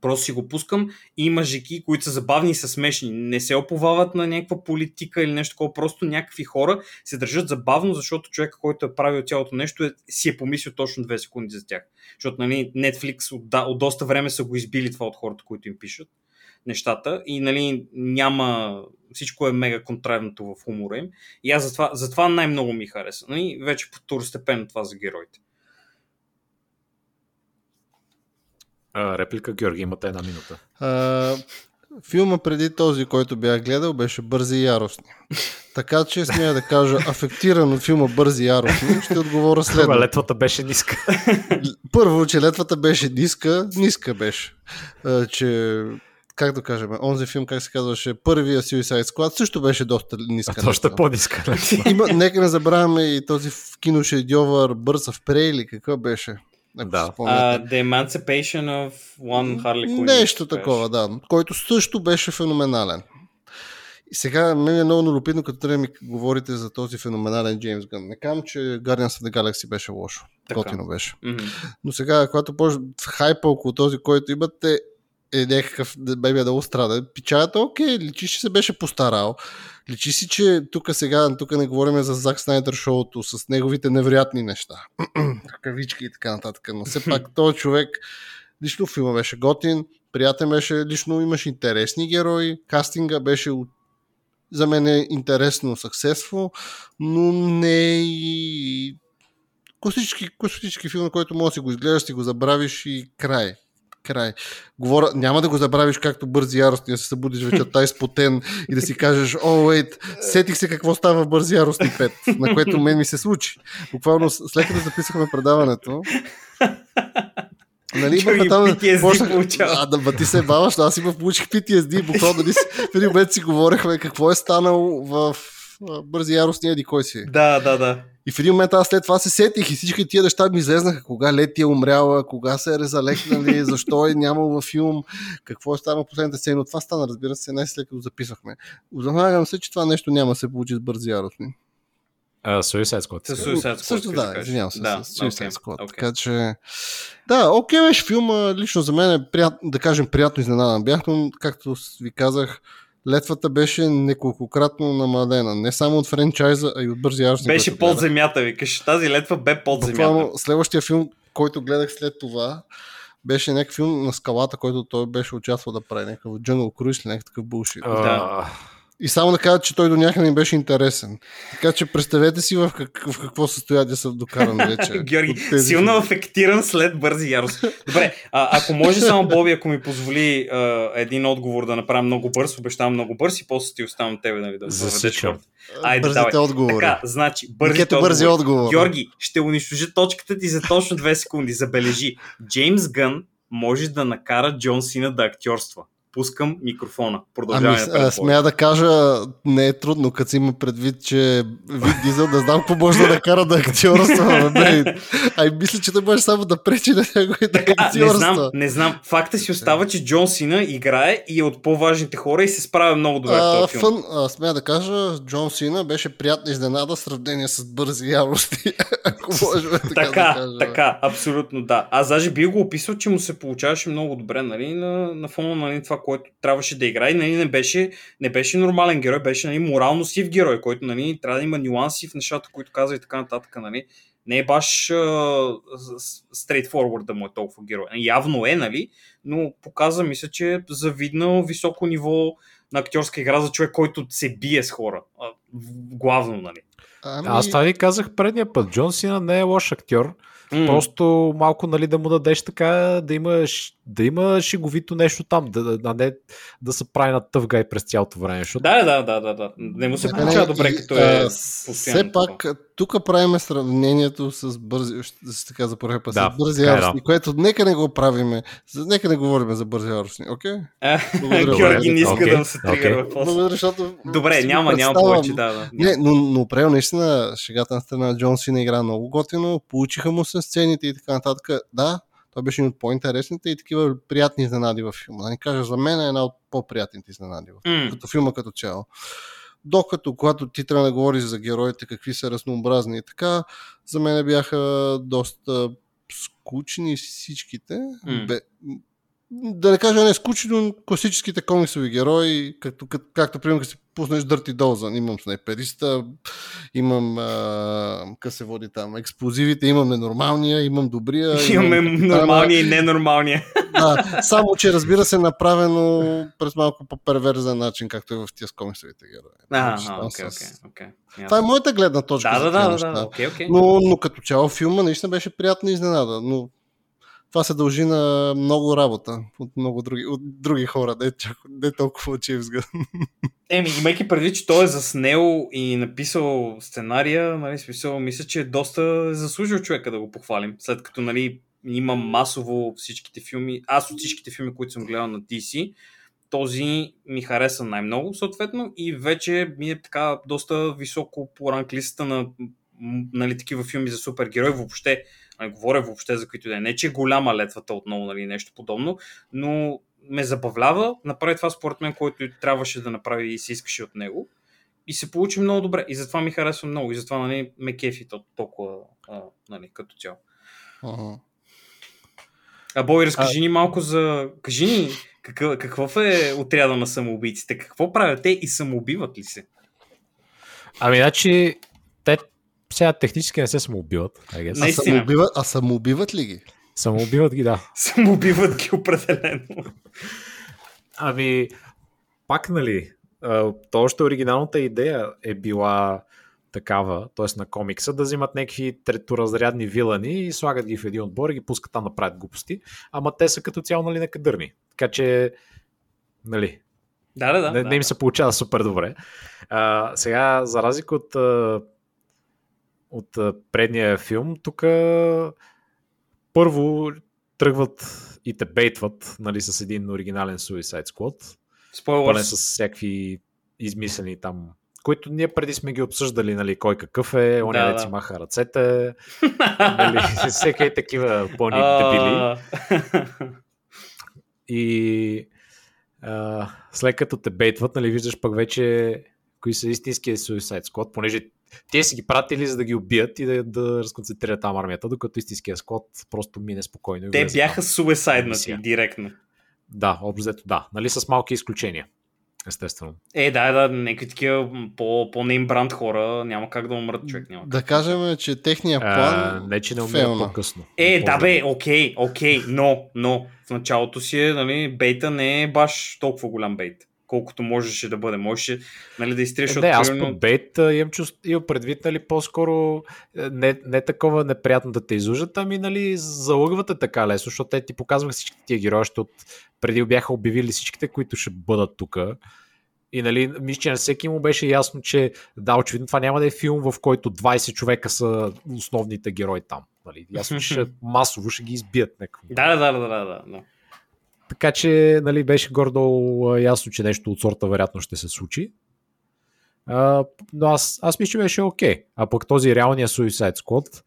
Просто си го пускам и има жики, които са забавни и са смешни. Не се оповават на някаква политика или нещо такова. Просто някакви хора се държат забавно, защото човека, който е правил цялото нещо, си е помислил точно 2 секунди за тях. Защото, нали, Netflix от доста време са го избили това от хората, които им пишат нещата и, нали, няма, всичко е мега контрайвното в хумора им. И аз затова най-много ми хареса. Нали, вече по второстепенно това за героите. Реплика, Георги, имате една минута. Филма преди този, който бях гледал, беше Бързи и яростни. Така че смея да кажа, афектиран от филма Бързи и яростни, ще отговоря следно. Летвата беше ниска. Първо, че летвата беше ниска беше. Че, как да кажем, онзи филм, как се казваше, първия Suicide Squad, също беше доста ниска. А то ще по-ниска летва. Нека не забравяме и този киношедьовър Birds of Prey или какво беше? Да. The Emancipation of One Harley Quinn. Нещо такова, да. Който също беше феноменален. И сега мен е много любопитно, като трябва ми говорите за този феноменален Джеймс Гън. Не казвам, че Guardians of the Galaxy беше лошо. Готино беше. Mm-hmm. Но сега, когато хайпа около този, който имате, е някакъв бебия да устрада. Печата, окей, личи, че се беше постарал. Личи си, че тук не говорим за Зак Снайдер шоуто, с неговите невероятни неща. Ръкавички и така нататък. Но все пак този човек, лично филма беше готин, приятен беше, лично имаш интересни герои, кастинга беше за мен е интересно, съксесво, но не и класически филм, който може да си го изгледаш, си го забравиш и край. Говоря, няма да го забравиш както Бързи яростни, да се събудиш вечерта изпотен и да си кажеш, сетих се какво става в Бързи яростни 5, на което мен ми се случи. Буквално след като записахме предаването, нали, имахме там... ти се баваш, аз получих PTSD, буквално в един момент си говорихме какво е станало в Бързи яростни, еди кой си. Да. И в един момент аз след това се сетих и всички тия неща ми излезнаха. Кога Лети е умряла, кога се е резалекнали, защо е нямал във филм, какво е станало последната сцена. Това стана, разбира се, най-след като записахме. Обзнавам се, че това нещо няма да се получи с Бързи яростни. Suicide Squad. Също да, извинявам се. Suicide Squad. Така че... Да, окей, беше филма. Лично за мен е, да кажем, приятно изненадан бях, но както ви казах, летвата беше неколкократно намалена. Не само от франчайза, а и от Бързи яростни. Беше под земята, викаш. Тази летва бе под земята. Следващия филм, който гледах след това, беше някакъв филм на скалата, който той беше участвал да прави. Някакъв Jungle Cruise или някакъв булшит. Да. И само да кажа, че той до някъде им беше интересен. Така че представете си в какво състояние съм докаран вече. Георги, силно афектиран след Бързи ярост. Добре, ако може само Боби, ако ми позволи един отговор да направя много бърз, обещавам много бърз и после ти оставам тебе, нали, да въведеш хората. Бързите отговори. Така, значи, бързи отговор. Георги, ще унищожи точката ти за точно 2 секунди. Забележи, Джеймс Гън може да накара Джон Сина да актьорства. Пускам микрофона. Продължаваме. Смея да кажа, не е трудно, като си има предвид, че Вин Дизел да знам какво може да кара да актьорства. Ай, мисля, че той може само да пречи на него и да актьорства. Не знам. Факта си остава, че Джон Сина играе и е от по-важните хора и се справя много добре в този филм. Смея да кажа, Джон Сина беше приятна изненада в сравнение с Бързи ярости. Ако може така да кажа. Така, абсолютно да. Аз даже би го описал, че му се получаваше много добре, нали, на фона на това, който трябваше да играе, нали, не беше нормален герой, беше, нали, морално сив герой, който, нали, трябва да има нюанси в нещата, които казва и така нататък, нали. Не е баш стрейтфорвард да му е толкова герой. Явно е, нали, но показва, мисля, че е завидно високо ниво на актьорска игра за човек, който се бие с хора. Главно, нали. Аз това ви казах предния път. Джон Сина не е лош актьор. Просто малко, нали, да му дадеш така, да има шеговито нещо там, да не да се прави на тъв гай през цялото време. Защото... Да. Не му се получава добре, като е все пак, тук правиме сравнението с Бързи, ще така за първи път, с Бързи яростни, което нека не го правиме, нека не говорим за Бързи яростни, окей? Георги не иска да му се тригърва. Благодаря, защото... Добре, няма повече, да. Не, но правил наистина, шегата на страна, Джон Сина игра много готино, получиха му се сцените и така нататък, да. Той беше един от по-интересните и такива приятни изненади във филма. Да ни кажа, за мен е една от по-приятните изненади във филма, като филма като цяло. Докато, когато ти трябва да говориш за героите, какви са разнообразни и така, за мен бяха доста скучни всичките. да не кажа, не скучно, класическите комиксови герои, както примерно, като си пуснеш Dirty Dozen, имам снайпериста, имам как се води там, експлозивите, имам ненормалния, имам добрия. Имаме нормалния и ненормалния. Да, само че разбира се, направено през малко по-перверзен начин, както е в тия с комиксовите герои. Окей. Това е моята гледна точка. Да, окей. Но като цяло филма наистина беше приятна изненада, но това се дължи на много работа от много други хора, не толкова Джеймс Гън. Имайки преди, че той е заснел и написал сценария, нали, смисъл, мисля, че доста е заслужил човека да го похвалим, след като нали, има масово всичките филми, аз от всичките филми, които съм гледал на DC, този ми хареса най-много, съответно, и вече ми е така доста високо по ранг листата на нали, такива филми за супергерой въобще. Не говоря въобще за които да не, че е голяма летвата отново, нали, нещо подобно, но ме забавлява, направи това според мен, който трябваше да направи и се искаше от него и се получи много добре и затова ми харесва много и затова нали, ме кефи толкова нали, като цяло. А Бой, разкажи ни малко за... Кажи ни, какъв е отряда на самоубийците? Какво правят те и самоубиват ли се? Ами, значи, те сега технически не се самоубиват. А самоубиват ли ги? Самоубиват ги, да. Самоубиват ги определено. Ами, пак нали, то още оригиналната идея е била такава, т.е. на комикса, да взимат някакви треторазрядни вилани и слагат ги в един отбор и ги пускат там да правят глупости, ама те са като цяло нали, некадърни. Така че, нали, не им се получава супер добре. Сега, за разлика от предния филм, тук първо тръгват и те бейтват нали, с един оригинален Suicide Squad. Пълен с всякакви измислени там, които ние преди сме ги обсъждали, нали, кой какъв е, оня деци маха ръцете, нали, всеки е такива пълни дебили. И след като те бейтват, нали, виждаш пък вече кои са истинския Suicide Squad, понеже те си ги пратили, за да ги убият и да разконцентрират там армията, докато истинския склад просто мине спокойно. Те бяха суесайднати директно. Да, обзето да. Нали, с малки изключения, естествено. Някакви такива по-неимбранд хора, няма как да умрат човек. Няма как. Да кажем, че техния план не, че не умира по-късно. Окей, но в началото си е, нали, бейта не е баш толкова голям бейт, колкото можеше да бъде. Можеше нали, да изтреш от... Аз по бейт имам предвид, нали, по-скоро не такова неприятно да те излъжат, ами нали, залъгвате така лесно, защото те ти показвах всичките тия герои, защото преди бяха обявили всичките, които ще бъдат тук. И нали, мисля, че на всеки му беше ясно, че да, очевидно това няма да е филм, в който 20 човека са основните герои там. Нали. Ясно, че масово ще ги избият някакво. Да. Така че нали, беше гордо ясно, че нещо от сорта вероятно ще се случи. Но аз мисля, че беше окей. А пък този реалния Suicide Squad,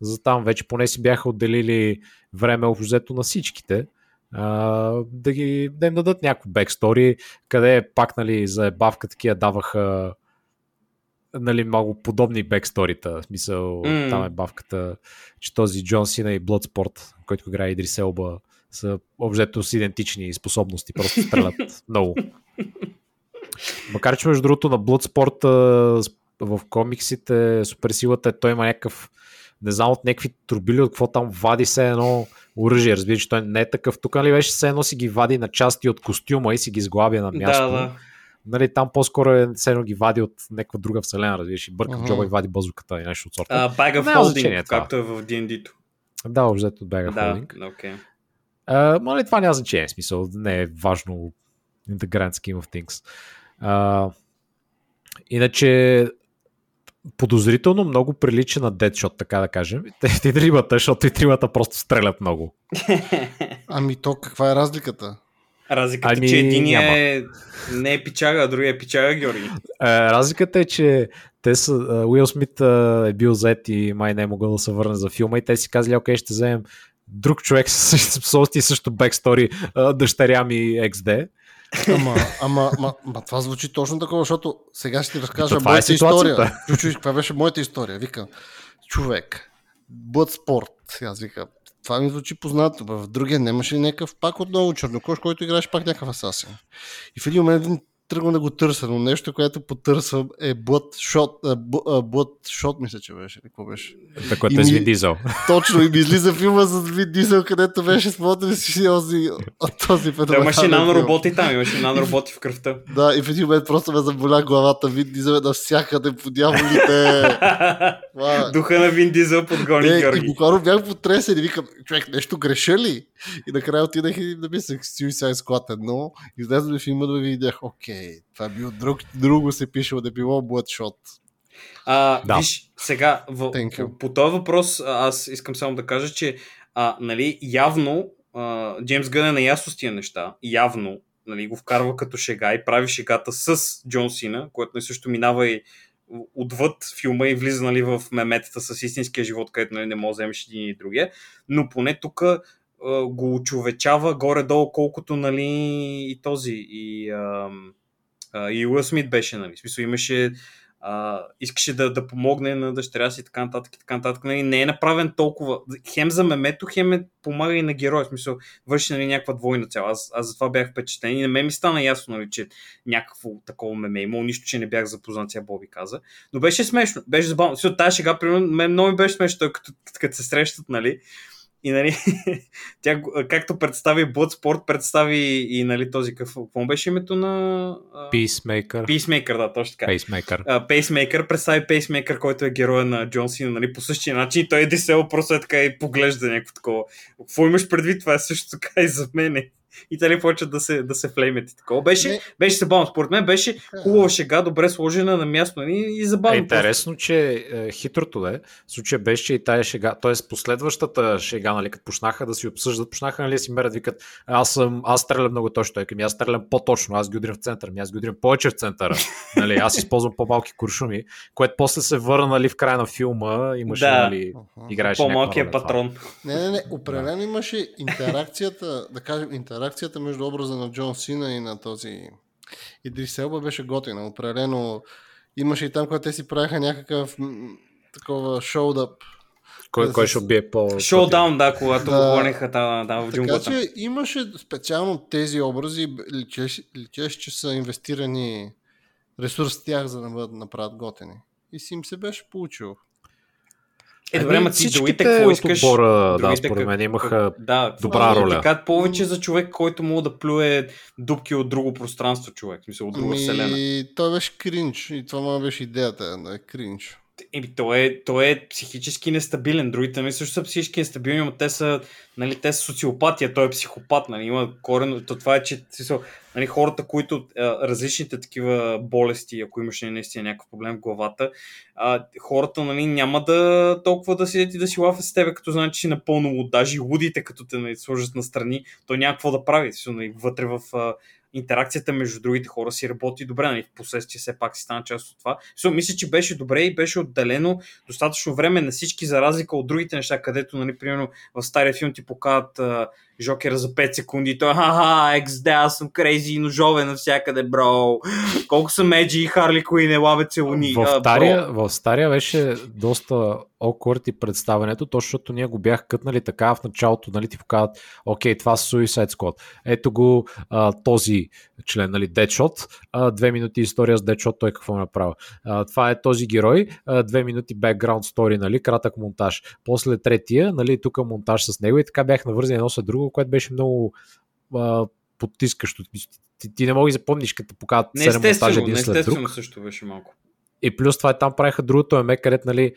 за там вече поне си бяха отделили време обзето на всичките, да им дадат някакво бекстори, къде пак нали, за бавка такива даваха нали, много подобни бексторите. В смисъл, там е бавката, че този Джон Сина и Bloodsport, който играе Идрис Елба, са обзето с идентични способности, просто стрелят много. Макар че между другото на Bloodsport в комиксите суперсилата, той има някакъв, не знам от някакви трубили, от какво там вади се едно оръжие, разбира, че той не е такъв. Тук нали беше се едно си ги вади на части от костюма и си ги сглабя на място. Да. Нали, там по-скоро се едно ги вади от някаква друга вселена, разбира, и бърка джоба и вади базуката и нещо от сорта. Bag of Holding, както е в D&D-то. Да, обзето Bag of Holding. Okay. Мали, това няма значение, смисъл, не е важно in the grand scheme of things. Иначе подозрително много прилича на Deadshot, така да кажем. Те тримата, защото и тримата просто стрелят много. Ами то каква е разликата? Разликата е, че единия не е пичага, а другия е пичага, Георги. Разликата е, че те са, Уил Смит е бил зет и май не е могъл да се върне за филма и те си казали, окей, ще вземем друг човек с способности и също бекстори, дъщеря ми XD. Ама това звучи точно такова, защото сега ще ти разкажа моята история. Каква беше моята история? Викам, човек, Bloodsport. Аз викам, Това ми звучи познато. В другия нямаше ли някакъв пак отново чернокож, който играеше пак някакъв асасин? И в един момент тръгвам да го търся, но нещо, което потърсвам е Bloodshot, мисля, че беше. Какво беше? Това, което е с Вин Дизел. Точно, и ми излиза филма с Вин Дизел, където беше смотрен си този феномен. Да, имаше нанороботи там, имаше нанороботи в кръвта. Да, и в един момент просто ме заболя главата. Вин Дизел е навсякъде по дяволите. Духа на Вин Дизел подгони Георги. И буквално бях потресен и викам, човек, нещо греша ли? И накрая отидах и написах Suicide Squad 1, излезвам филма да видях, окей, това било друго се пишело, да било Bloodshot. Да. Виж, сега по този въпрос аз искам само да кажа, че нали, явно Джеймс Гън е наясно с тия неща, явно нали, го вкарва като шега и прави шегата с Джон Сина, което не също минава и отвъд филма и влиза нали, в меметата с истинския живот, където нали, не може да вземеш един и другия, но поне тук го очовечава горе-долу колкото нали, и този и Will Smith беше, нали, в смисъл имаше искаше да помогне на дъщеря си така нататък, нали, не е направен толкова, хем за мемето, хем помага и на героя, в смисъл върши нали, някаква двойна цел, аз затова бях впечатлен и на мен ми стана ясно, нали, че някакво такова меме имало, нищо, че не бях запознат, сега Боби каза, но беше смешно, беше забавно, тази шега, примерно, много ми беше смешно, той като се срещат, нали, и нали, тя както представи Bloodsport, представи и нали, този какво беше името на... Peacemaker, да, точно така. Peacemaker, представи Peacemaker, който е героя на Джон Сина, нали, по същия начин и той е десел, просто е така и поглежда някакво такова. Какво имаш предвид, това е също така и за мене. И те ли почват да се флеймят и такова. Беше забавно. Според мен беше хубава шега, добре сложена на място и забавно. Интересно, че хитрото е. В случая беше, че и тая шега, т.е. последващата шега, нали, като почнаха да си обсъждат, почнаха нали, да си мерят, викат, аз стрелям много точно, аз стрелям по-точно, аз ги удрям в центъра, аз ги удрям повече в центъра, нали, аз използвам по-малки куршуми, което после се върна нали, в края на филма, имаше, да. Нали, играеше по-малкия патрон. Не, определено имаше интеракцията, да кажем, интеракцията между образа на Джон Сина и на този Идрис Елба беше готина. Определено имаше и там, когато те си правиха някакъв такова шоудъп. Кой ще бие по... Шоудаун, да, когато го гонеха в джунглата. Така че имаше специално тези образи, личеш, че са инвестирани ресурс в тях, за да бъдат направят готини. И си им се беше получил. Добре, ма ти другите какво искаш? Отбора, другите, да, според мен имаха добра роля. Така повече за човек, който мога да плюе дупки от друго пространство, човек. Мисъл, от друга вселена. И той беше кринч. И това му беше идеята, да е кринч. Той е психически нестабилен. Другите ми също са психически нестабилни, но те са социопатия, той е психопат. Нали, има корен. То това е, че нали, хората, които различните такива болести, ако имаш наистина някакъв проблем в главата, хората нали, няма да толкова да седят и да си лафят с тебе, като знаят, че си напълно луд. Даже лудите, като те нали, сложат настрани, той няма какво да прави. Нали, вътре в интеракцията между другите хора си работи добре, нали, в последствие все пак си стана част от това. Мисля, че беше добре и беше отделено достатъчно време на всички, за разлика от другите неща, където, нали, примерно в стария филм ти покажат Жокера за 5 секунди и той XD, аз съм крейзи, ножове навсякъде, бро. Колко са Меджи и Харли Куин, елаве целуни. В стария беше доста awkward и представенето, точно защото ние го бях кътнали така в началото, нали, ти показват, окей, това са Suicide Squad. Ето го този член, нали, Deadshot, 2 минути история с Deadshot, той какво направи. Това е този герой, 2 минути background story, нали, кратък монтаж. После третия, нали, тук монтаж с него и така бях навързани едно след друго, което беше много потискащо. Ти не мога да запомниш, като покажат 7 монтажа един след друг. Естествено също беше малко. И плюс това там правиха другото еме, където нали,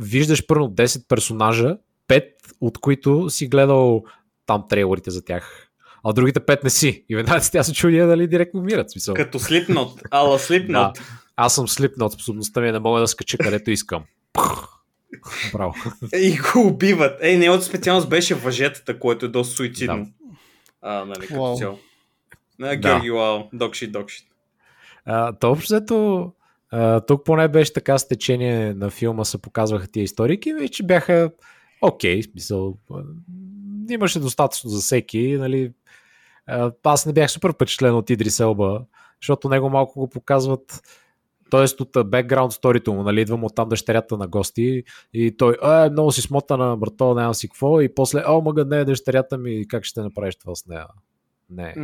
виждаш първо 10 персонажа, 5 от които си гледал там трейлерите за тях. А другите 5 не си. И веднага тя се чудя дали директно умират. Смисъл. Като Slipknot. Ала Slipknot. Да. Аз съм Slipknot. Способността ми е да мога да скача където искам. Браво. И го убиват. Не от специалност беше въжетата, което е доста суицидно. Да. Нали, като цяло. Георги, вау. Докшит. То общото... тук поне беше така с течение на филма се показваха тия историки, вече бяха окей, смисъл имаше достатъчно за всеки, нали. Аз не бях супер впечатлен от Идрис Елба, защото него малко го показват Тоест от бекграунд сторито му, нали, идвам от там дъщерята на гости и той, много си смотана, брато, нямам си какво, и после, мага, не, дъщерята ми, как ще направиш това с нея? Не.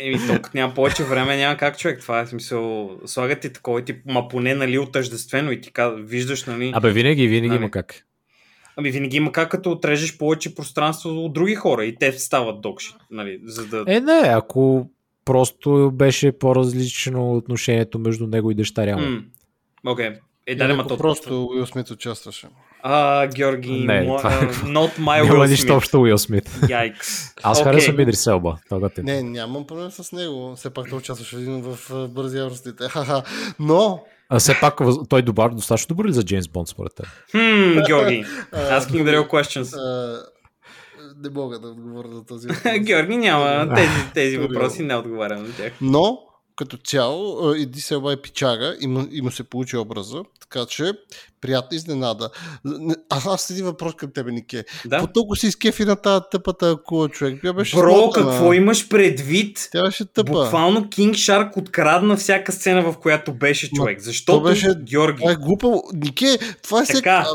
Еми, тук няма повече време, няма как, човек, това е смисъл, слагат ти такова, ти, ма поне, нали, отъждествено и ти виждаш, нали... Абе, винаги нали, има как. Ами винаги има как, като отрежеш повече пространство от други хора и те стават докши, нали, за да... Не, ако... Просто беше по-различно отношението между него и дъщеря му. Окей. Просто Will Smith участваше. Георги, не, not my Will Smith. Няма нищо общо Will Smith. Аз харесвам Идрис Елба. Не, нямам проблем с него. Все пак той участваше в бързи авростите. Но... все пак той добър, достатъчно добър ли за Джеймс Бонд според теб? Георги, asking the real questions. Не мога да отговоря за този въпрос. Георги, няма тези въпроси, не отговарям на тях. Но, като цяло, Идрис Елба е пичага и му се получи образа, така че приятна изненада. Аз един въпрос към тебе, Нике. Да? Потолко си изкефи на тази тъпата кула, човек. Бро, какво имаш предвид? Тя беше тъпа. Буквално Кинг Шарк открадна всяка сцена, в която беше човек. Защото, беше... Георги... Това е глупо. Нике, това е сега...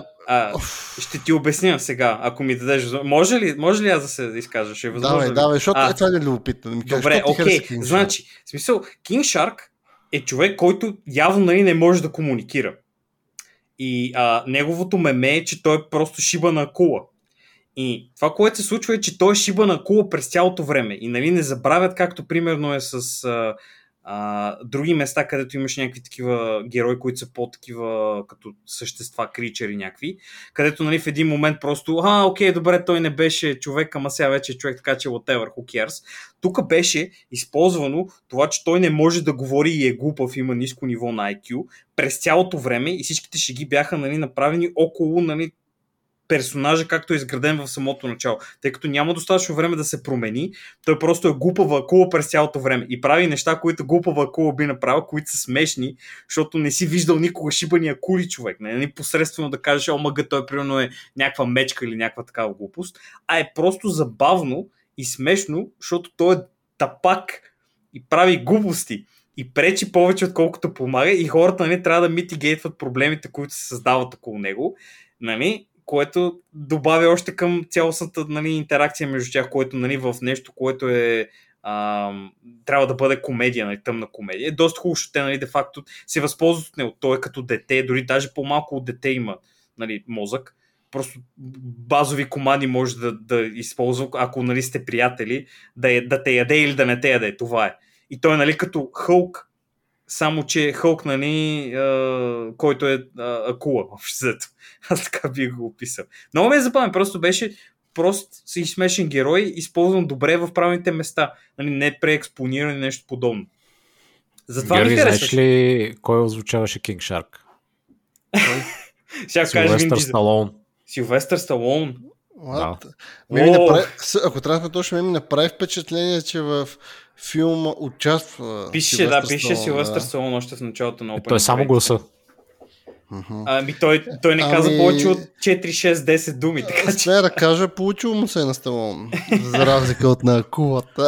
ще ти обясня сега, ако ми дадеш... Може ли аз да се изкажа? Давай, защото това е любопитно. Да ми кажеш, добре, окей, значи, в смисъл, Кинг Шарк е човек, който явно, нали, не може да комуникира. И неговото меме е, че той е просто шибана кула. И това, което се случва е, че той е шибана кула през цялото време. И, нали, не забравят, както примерно е с... други места, където имаш някакви такива герои, които са по-такива като същества, кричери някакви, където, нали, в един момент просто окей, добре, той не беше човек, ама сега вече е човек, така че whatever, who cares. Тук беше използвано това, че той не може да говори и е глупав, има ниско ниво на IQ през цялото време и всичките шеги бяха, нали, направени около, нали, персонажа, както е изграден в самото начало. Тъй като няма достатъчно време да се промени, той просто е глупава кула през цялото време и прави неща, които глупава кула би направил, които са смешни, защото не си виждал никога шибания кули човек. Не е посредствено да кажеш, мъга, той примерно е някаква мечка или някаква такава глупост, а е просто забавно и смешно, защото той е тапак и прави глупости. И пречи повече, отколкото помага и хората, нали, трябва да митигейтват проблемите, които се създават около него, нали, което добавя още към цялостната, нали, интеракция между тях, което, нали, в нещо, което е трябва да бъде комедия, нали, тъмна комедия. Е доста хубаво, защото те, нали, де-факто се възползват от него. Той е като дете, дори даже по-малко от дете има, нали, мозък. Просто базови команди може да използва, ако, нали, сте приятели, да те яде или да не те яде. Това е. И той е, нали, като Хълк, само че Хълк, нали, който е акула, обществото. Аз така бих го описал. Много ме е забавен, просто беше прост и смешен герой, използван добре в правилните места. Нали, не преекспониран и нещо подобно. Затова Георги, ми харесваш. Знаеш ли кой озвучаваше Кинг Шарк? Силвестър Сталон. Силвестър Сталон. Ако трябва да точно ми направи впечатление, че в филма участва. Пише Силвестър Сталон още в началото на Open. Той е само гласа. Той не каза повече от 4-6-10 думи. Смея да кажа, получил му се на Сталон. За разлика от на кулата.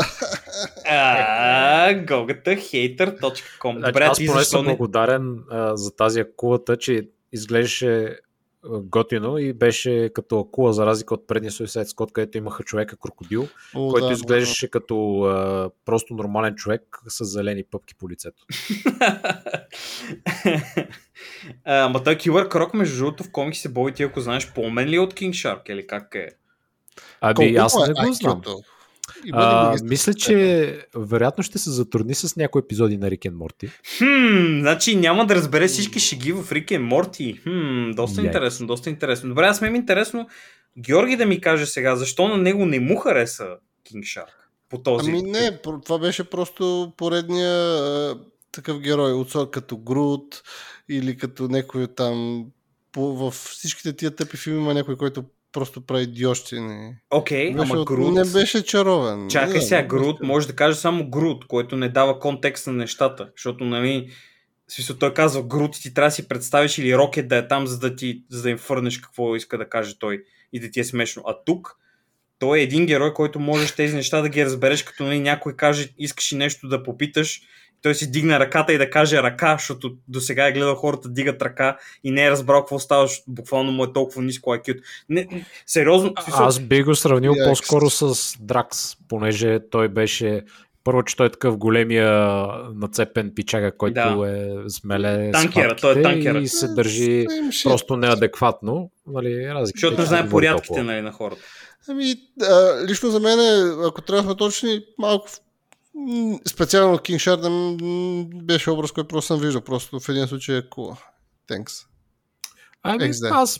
Golgata.hater.com. Добре, аз поне съм благодарен за тази кулата, че изглеждаше готино и беше като акула, за разлика от предния Suicide Squad, където имаха човека крокодил, който изглеждаше като просто нормален човек с зелени пъпки по лицето. Ама той Килър Крок, между другото, в комикси се бои, ти ако знаеш, по-умен ли от Кинг Шарк или как е? Аз не го знам. Мисля, че вероятно ще се затрудни с някои епизоди на Рик енд Морти. Значи няма да разбере всички шеги в Рик енд Морти. Доста интересно. Добре, аз ми е интересно Георги да ми каже сега, защо на него не му хареса Кинг Шарк по този? Не, това беше просто поредния такъв герой, отсор като Грут или като някой там във всичките тия тъпи филми има някой, който просто прави диощини. Ама Грут... Не беше чаровен. Чакай сега, Грут, може да кажа само Грут, който не дава контекст на нещата, защото, нали, смисъл, той казва Грут и ти трябва да си представиш или Рокет да е там, за да им фърнеш какво иска да каже той и да ти е смешно. А тук той е един герой, който можеш тези неща да ги разбереш, като, нали, някой каже, искаш и нещо да попиташ, той си дигна ръката и да каже ръка, защото до сега е гледал хората дигат ръка и не е разбрал какво става, буквално му е толкова ниско IQ. Не, сериозно. Аз би го сравнил по-скоро с Дракс, понеже той беше... Първо, че той е такъв големия нацепен пичага, който е смеле танкера, с хватките и се държи просто неадекватно. Нали, защото не знае порядките на хората. Ами, лично за мен, ако трябва да сме точни, малко специално от King Shark беше образ, който просто съм виждал. Просто в един случай е кула. Thanks. Ами,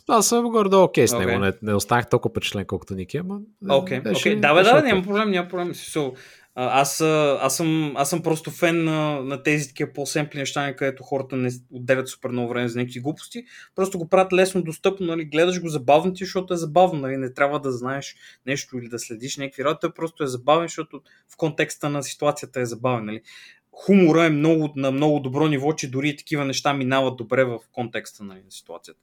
аз съм гордо окей с него. Okay. Не останах толкова впечатлен, колкото Ники. Окей, да, няма проблем. Аз съм просто фен на тези такива по-семпли неща, където хората не отделят супер много време за някакви глупости. Просто го правят лесно достъпно, нали? Гледаш го забавно ти, защото е забавно, нали? Не трябва да знаеш нещо или да следиш някакви работи, просто е забавен, защото в контекста на ситуацията е забавен. Нали? Хумора е на много добро ниво, че дори такива неща минават добре в контекста на ситуацията.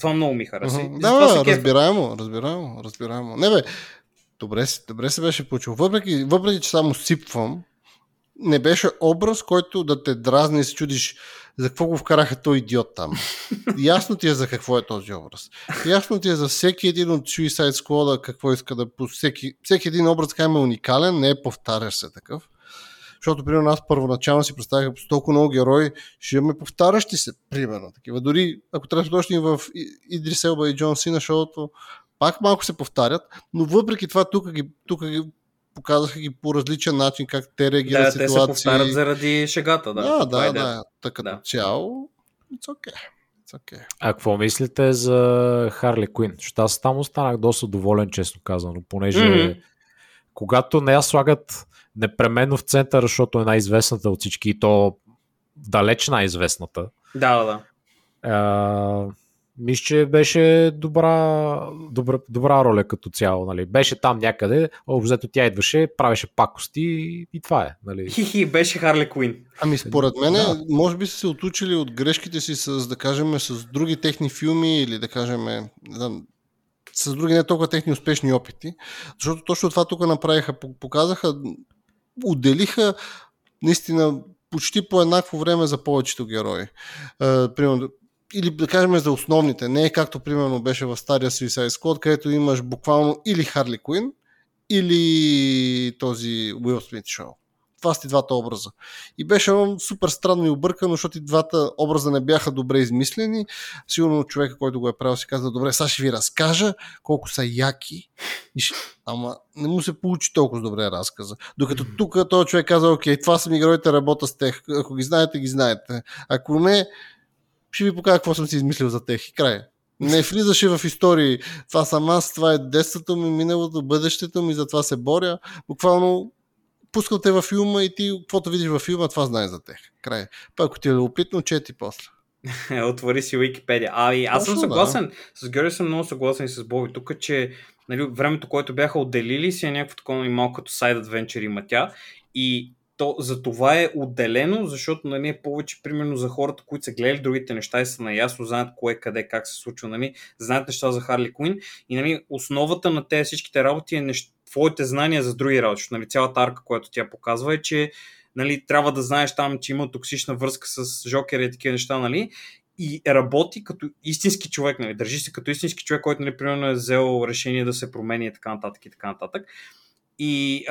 Това много ми хареса. Да, разбираемо. Не бе, добре се беше получил. Въпреки, че само сипвам, не беше образ, който да те дразни и се чудиш за какво го вкараха той идиот там. Ясно ти е за какво е този образ. Ясно ти е за всеки един от Suicide Squad какво иска да... Всеки един образ е уникален, не е повтарящ се такъв. Защото, примерно, аз първоначално си представях толкова много герои, ще имаме повтарящи се, примерно. Такива. Дори, ако трябва да дошли в Идрис Елба и Джон Сина шоуто, пак малко се повтарят, но въпреки това тук ги показаха ги по различен начин, как те реагират ситуации. Да, те се повтарят заради шегата. Да. Така да. Цяло, it's okay. А какво мислите за Харли Куин? Защото аз там останах доста доволен, честно казано, понеже когато нея слагат непременно в центъра, защото е най-известната от всички и то далеч най-известната. Да. Мисля, че беше добра роля като цяло. Нали. Беше там някъде, обзето тя идваше, правеше пакости и това е. Нали. Хихи, беше Харли Куин. Ами според мен, може би са се отучили от грешките си с, да кажем, с други техни филми или да кажем... с други не толкова техни успешни опити, защото точно това тук направиха, показаха, отделиха наистина почти по еднакво време за повечето герои. Примерно, или да кажем за основните, не е както примерно беше в стария Suicide Squad, където имаш буквално или Харли Куин, или този Уил Смит шоу. Това са и двата образа. И беше супер странно и объркано, защото и двата образа не бяха добре измислени. Сигурно човека, който го е правил, си каза, добре, сега ще ви разкажа колко са яки. Ама не му се получи толкова добре разказа. Докато тук този човек каза, окей, това са ми героите, работа с тях. Ако ги знаете, ги знаете. Ако не, ще ви покажа какво съм си измислил за тях. И края. Не влизаше в истории. Това съм аз, това е детството ми, миналото, бъдещето ми, за това се боря. Буквално пускал те във филма и ти, каквото видиш във филма, това знае за тех. Край. Пак, ако ти е любопитно, чети после. Отвори си Википедия. Аз съм съгласен. С Георги съм много съгласен с Боби. Тук, че нали, времето, което бяха отделили си е някакво такова малко като Side Adventure има тя. И то, за това е отделено, защото нали, е повече примерно за хората, които са гледали другите неща и са наясно, знаят кое, къде, как се случва. Нали, знаят неща за Харли Куин. И нали, основата на тези всичките работи е неща, твоите знания за други работи. Нали, цялата арка, която тя показва е, че нали, трябва да знаеш там, че има токсична връзка с Жокера и такива неща, нали? И работи като истински човек. Нали? Държи се като истински човек, който нали, примерно е взел решение да се промени и така нататък. И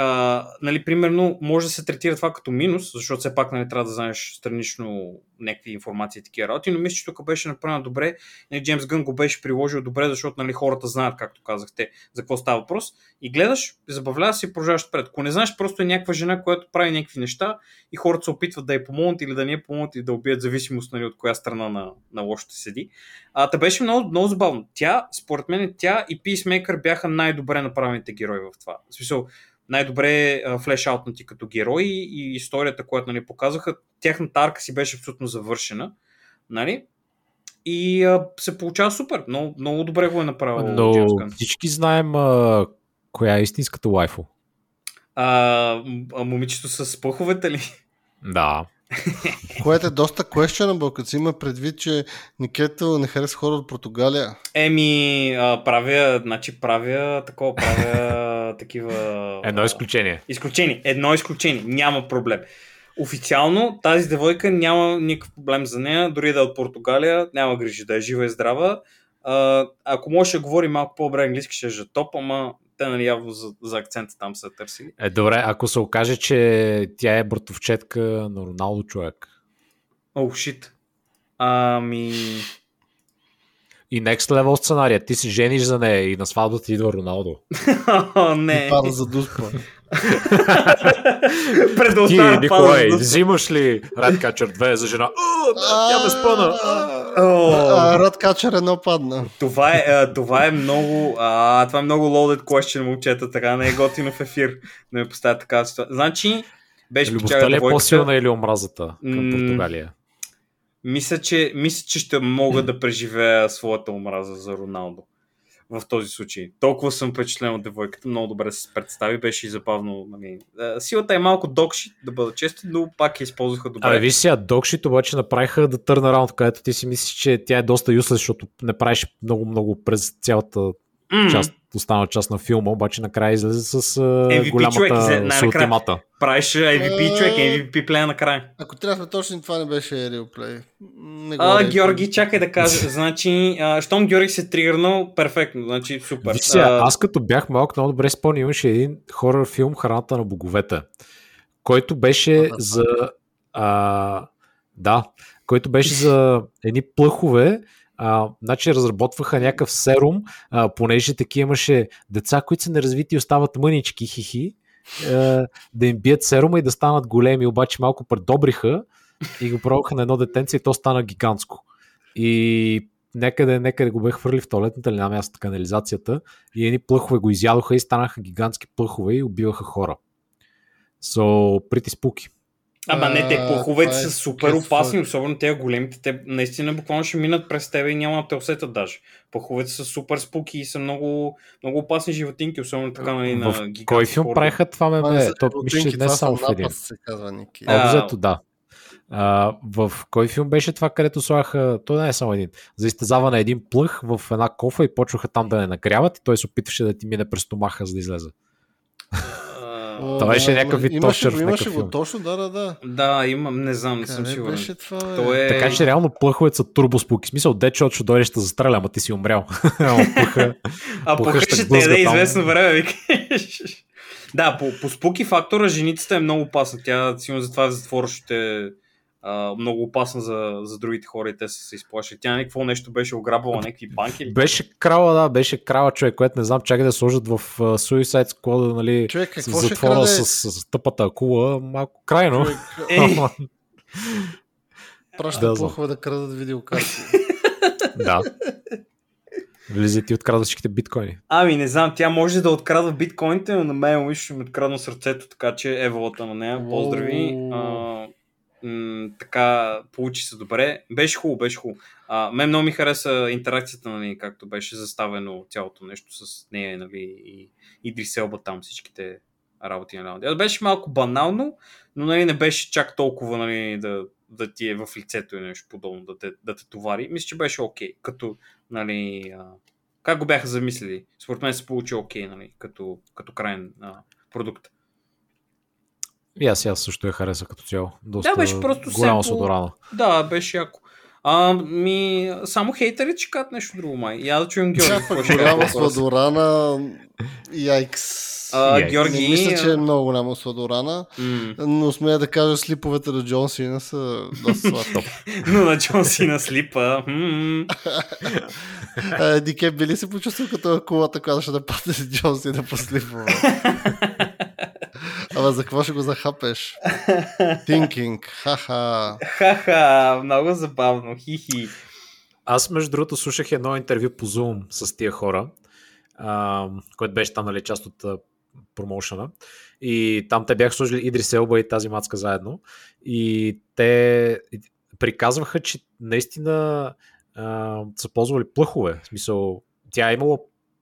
нали, примерно може да се третира това като минус, защото все пак нали, трябва да знаеш странично някакви информации и такива работи, но мисля, че тук беше направено добре. Нали, Джеймс Гън го беше приложил добре, защото нали, хората знаят, както казахте, за какво става въпрос. И гледаш, забавлява се и продължаваш пред. Ако не знаеш, просто е някаква жена, която прави някакви неща и хората се опитват да я помогнат или да не я помогнат и да убият зависимост нали, от коя страна на лошото седи. Та беше много, много забавно. Тя, според мен, тя и Peacemaker бяха най-добре направените герои в това. В смисъл, най-добре флешаутнати като герои и историята, която нали, показаха, тяхната арка си беше абсолютно завършена. Нали? И се получава супер. Много добре го е направил. Но всички знаем коя е истинската лайфо. Момичето с пъховете ли? Да. Което е доста questionable, като си има предвид, че Никето не хареса хора от Португалия. Правя такива... Едно изключение. Няма проблем. Официално тази девойка няма никакъв проблем за нея, дори да е от Португалия, няма грижи да е жива и здрава. Ако можеше да говори малко по-добре английски, ще е топ, ама те нали явно за акцента там са търсили. Добре, ако се окаже, че тя е братовчетка на Роналдо, човек. О, шит. И next level сценария. Ти си жениш за нея и на сватбата идва Роналдо. О, не. И пада за дуспа. Ти, Николай, взимаш ли Радкачър 2 за жена? Тя ме спъна. Радкачър 1 падна. Това е много loaded question, момчета. Така не е готино в ефир да ме поставя такава ситуация. Значи, беше любовта ли е по-силна или омразата към Португалия? Мисля, че ще мога да преживея своята омраза за Роналдо в този случай. Толкова съм впечатлен от девойката, много добре се представи, беше и забавно. Силата е малко докшит, да бъда честен, но пак я използваха добре. Виж сега, докшит обаче направиха да търна раунд, където ти си мислиш, че тя е доста юслес, защото не правиш много-много през цялата част, останала част на филма, обаче накрая излезе с MVP, голямата султимата. Правиш MVP, човек, MVP плея накрая. Ако трябва точно, това не беше Real Play. Георги, чакай да кажа. Значи, щом Георги се тригърнал, перфектно, значи супер. Аз като бях малко, много добре спомням, имаше един хорър филм Храната на боговете, който беше за... който беше за едни плъхове. Значи разработваха някакъв серум, понеже таки имаше деца, които са неразвити и остават мънички, да им бият серума и да станат големи, обаче малко предобриха и го пробваха на едно детенце и то стана гигантско. И някъде го бех хвърли в тоалетната лина място, канализацията, и едни плъхове го изядоха и станаха гигантски плъхове и убиваха хора. Pretty spooky. Ама не, те плъховете са супер опасни, особено тези големите, те наистина буквално ще минат през тебе и няма да те усетят даже. Плъховете са супер спуки и са много, много опасни животинки, особено така нали, на гигантски. Кой филм правиха това ме? То мисли не само в един. Обзето, да. В кой филм беше това, където слагаха, той не е само един, за изтезава на един плъх в една кофа и почваха там да не нагряват и той се опитваше да ти мине през стомаха, за да излезе. Това беше някакъв вид тошър в някакъв филм. Имаше го точно, да. Да, имам, не знам, не съм сигурен. Така че реално плъховете са турбоспуки. В смисъл, дечо, че дойдеш да застреля, ама ти си умрял. А плъха ще те да известно време, викаш. Да, по спуки фактора женицата е много опасна. Тя сигурно затова в затвора ще е много опасна за другите хора и те се изплашат. Тя някакво нещо беше ограбвала, някакви банки. Беше крава, човек, което не знам, чакай да сложат в Suicide Squad, нали, човек, какво ще краде? С тъпата акула, малко крайно. Праща плохове да крадат видеокарти. Да. Влизат и открадват всичките биткоини. Не знам, тя може да открадва биткоините, но на мен ще ми открадна сърцето, така че еволата на нея. Поздрави. Така получи се добре. Беше хубаво. Мен много ми хареса интеракцията, нали, както беше заставено цялото нещо с нея, нали, и Идрис Елба там, всичките работи на Леонид. Беше малко банално, но нали, не беше чак толкова нали, да ти е в лицето и нещо подобно, да те товари. Мисля, че беше окей. Като, нали, как го бяха замислили? Според мен се получи окей, нали, като крайен продукт. И аз също я хареса като цяло. Доста да, беше просто голяма содорана. Да, беше яко. Само хейтери чекат нещо друго, май. Я да чуем Георги. Голяма сладорана, яйкс. Георги... Не мисля, че е много голяма сладорана, но смея да кажа, слиповете на Джон Сина са доста сладоп. Но на Джон Сина слипа. Дике, би ли се почувствал като колата, която ще да падне с Джон Сина по слипова? За какво ще го захапеш? Thinking. Ха-ха. Много забавно. Хи-хи. Аз между другото слушах едно интервю по Zoom с тия хора, което беше там, нали, част от промоушена. И там те бяха служили Идрис Елба и тази мацка заедно. И те приказваха, че наистина са ползвали плъхове. В смисъл, тя е имала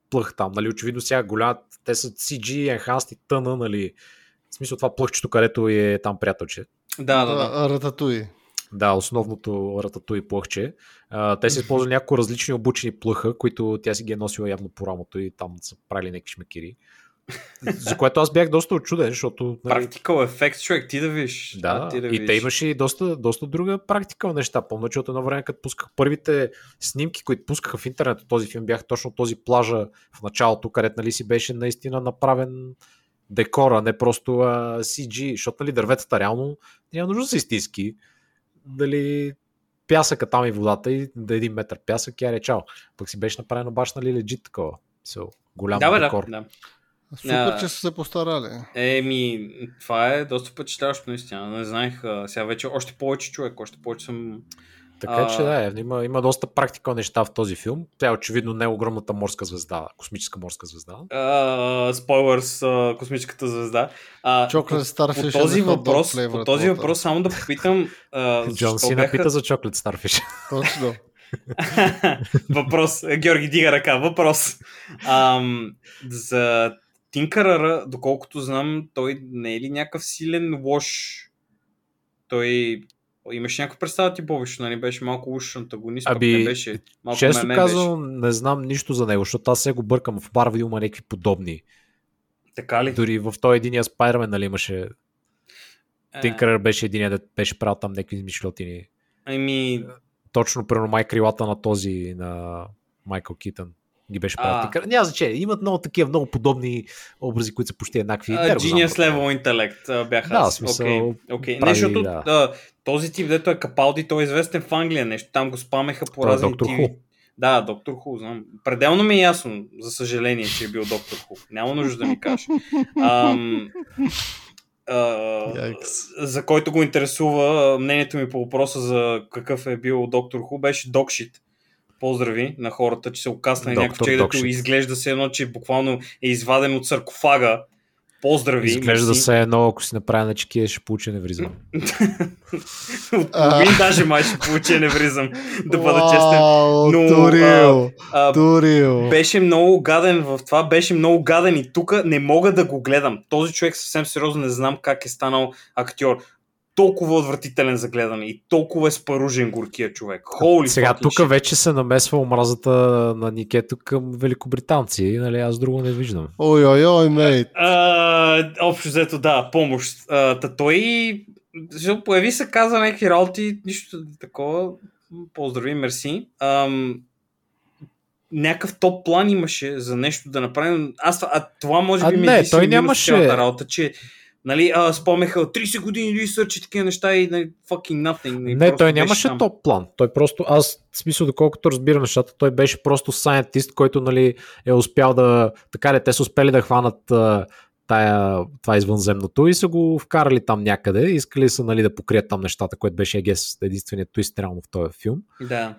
плъх там. Нали, очевидно сега голяма. Те са CG, enhanced и тъна, нали. В смисъл това плъхчето, където е там приятелче. Да. Рататуи. Да, основното рататуи плъхче. Те са използвали някои различни обучени плъха, които тя си ги е носила явно по рамото и там са правили някакви шмекири. За което аз бях доста отчуден, защото... Практикал ефект, човек, ти да виж. Да, ти да и виж. Те имаше и доста друга практикал неща. Помня, че от едно време, като пусках първите снимки, които пускаха в интернет от този филм, бях точно този плажа в началото, където нали си беше наистина направен декор, а не просто CG, защото нали, дърветата реално няма нужда да се изтиски. Дали... пясъка там и водата и да един метър пясък и я речал. Пък си беше направено баш, нали, легит такова. So, голям декор. Да. Супер, че са се постарали. Еми, това е доста впечатляващо наистина. Не знаех, сега вече още повече човек, още повече съм... Така че да, има доста практикал неща в този филм. Тя очевидно не е огромната морска звезда, космическа морска звезда. Спойлърс, космическата звезда. Chocolate Starfish. По този въпрос само да попитам... Джон Сина пита за Chocolate Starfish. Точно. Въпрос, Георги дига ръка, въпрос. За Тинкъръра, доколкото знам, той не е ли някакъв силен лош? Той... Имаше някаква представа ти повече, нали беше малко уж антагонист, аби, не беше. Малко често казвам, не знам нищо за него, защото аз сега го бъркам в бар, видимо някакви подобни. Така ли? Дори в този единия Спайдърмен, нали имаше... Тинкърър беше единия, да беше правил там някакви измишлотини. Ами... Точно, примерно, май крилата на този, на Майкъл Китън. Ги беше правил. Няма значение. Имат много такива, много подобни образи, които са почти еднакви. Genius Level Intellect бяха. Да, смисъл. Okay. Нещото, този тип, дето е Капалди, той е известен в Англия. Нещо там го спамеха по разни Доктор Ху. Да, Доктор Ху, знам. Пределно ми е ясно, за съжаление, че е бил Доктор Ху. Няма нужда да ми кажеш. За който го интересува, мнението ми по въпроса за какъв е бил Доктор Ху беше Докшит. Поздрави на хората, че се окасна някакъв човек, дето изглежда се едно, че буквално е изваден от саркофага. Поздрави. Изглежда се едно, ако си направя на чекия, ще получи аневризъм. От половин даже май ще получи аневризъм. Да бъда честен. Беше много гаден в това, беше много гаден и тук не мога да го гледам. Този човек съвсем сериозно не знам как е станал актьор. Толкова отвратителен за гледане и толкова е спаружен горкия човек. Сега тук вече се намесва омразата на Никето към великобританци, нали, аз друго не виждам. Ой, мейт. Общо взето да, помощ. Той появи се, каза някакви работи, нищо такова. Поздрави, мерси. Някакъв топ план имаше за нещо да направим. Това може би ми е единствено нямаше... минус работа, че нали, спомеха 30 години ресърч и такива неща и fucking nothing. Не, той нямаше топ план. Той просто, аз в смисъл, доколкото разбирам нещата, той беше просто scientist, който нали, е успял да, така ли, те са успели да хванат това извънземното и са го вкарали там някъде. Искали са нали, да покрият там нещата, което беше единственият твист реално в този филм. Да.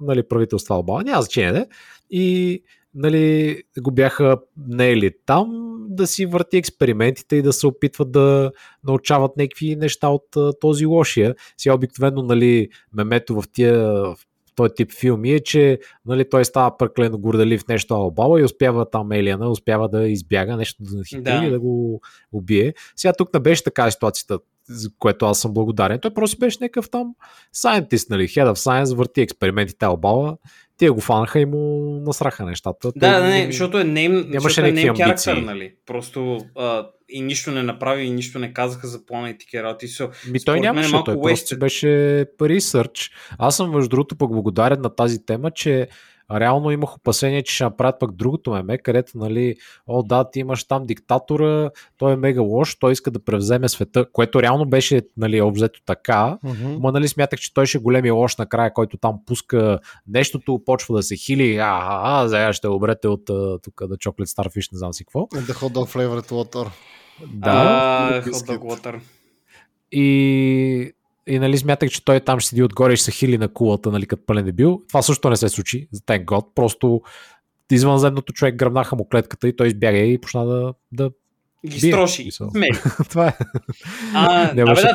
Нали, правителство Албания, няма значение, не. И нали, го бяха наели там да си върти експериментите и да се опитват да научават някакви неща от този лошия. Сега обикновено нали, мемето в този тип филми е, че нали, той става прекалено горделив нещо албала и успява там Елиана, успява да избяга нещо да нахитри и да го убие. Сега тук не беше така ситуацията, за което аз съм благодарен. Той просто беше някакъв там scientist, нали, head of science, върти експериментите албала. Тие го фанаха и му насраха нещата. Да, защото е name character, нали? Просто и нищо не направи, и нищо не казаха за плана и такива работи. Той нямаше, той просто беше research. Аз съм между другото пък благодарен на тази тема, че реално имах опасение, че ще направят пък другото меме, където, нали, ти имаш там диктатора, той е мега лош, той иска да превземе света, което реално беше, нали, обзето така, но, нали, смятах, че той ще е големия лош накрая, който там пуска нещото, почва да се хили, сега ще обрете от тук да Chocolate Starfish, не знам си какво. The hot dog flavored water. Да, hot dog water. И нали смятах, че той там ще седи отгоре и ще се хили на кулата, нали, като пълен дебил. Това също не се случи, за тен год. Просто извънземното човек гръбнаха му клетката и той избяга и почна да ги строши. Това е.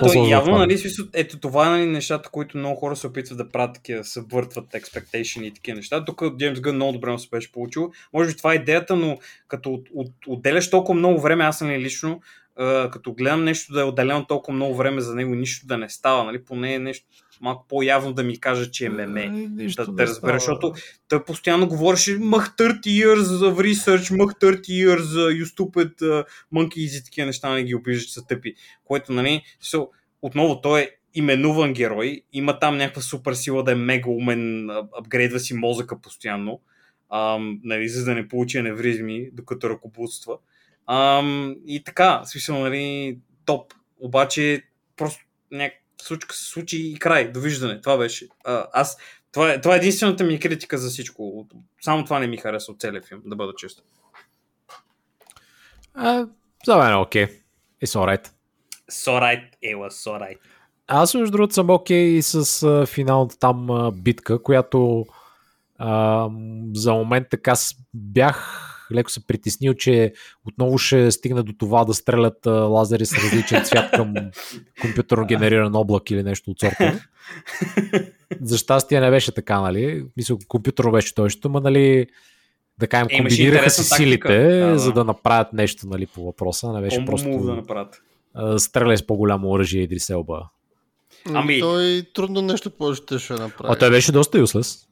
Той явно, нали, смисъл, ето това, нали, нещата, които много хора се опитват да правят, такива събъртват expectation и такива неща. Тук Джеймс Гън много добре му се беше получил. Може би това е идеята, но като отделяш толкова много време, аз съм лично като гледам нещо да е отделено толкова много време за него, нищо да не става, нали? Поне е нещо малко по-явно да ми каже, че е меме. Да разбереш, защото той постоянно говореше мах 30 years of research, мах 30 years you stupid monkeys и такива неща, не ги обижда, че са тъпи. Което, нали, отново той е именуван герой, има там някаква супер сила да е мега умен, апгрейдва си мозъка постоянно, нали, за да не получи аневризми, докато ръкоблудства. И така, смисъл, нали, топ. Обаче, просто някаква случка се случи и край, довиждане. Това беше. Това е единствената ми критика за всичко. Само това не ми хареса от целия филм, да бъда честен. За мен е окей. It's alright. It was alright. Аз между другото съм окей и с финалната там битка, която за момент така бях леко се притеснил, че отново ще стигна до това да стрелят лазери с различен цвят към компютърно генериран облак или нещо от сорта. За щастие не беше така, нали? Мисля, компютърно беше той, но нали, да кажем, комбинираха си силите, за да направят нещо, нали, по въпроса. Не беше просто стреляй с по-голямо оръжие Идрис Елба. Ами... той трудно нещо повече ще направи. Той беше доста юслес.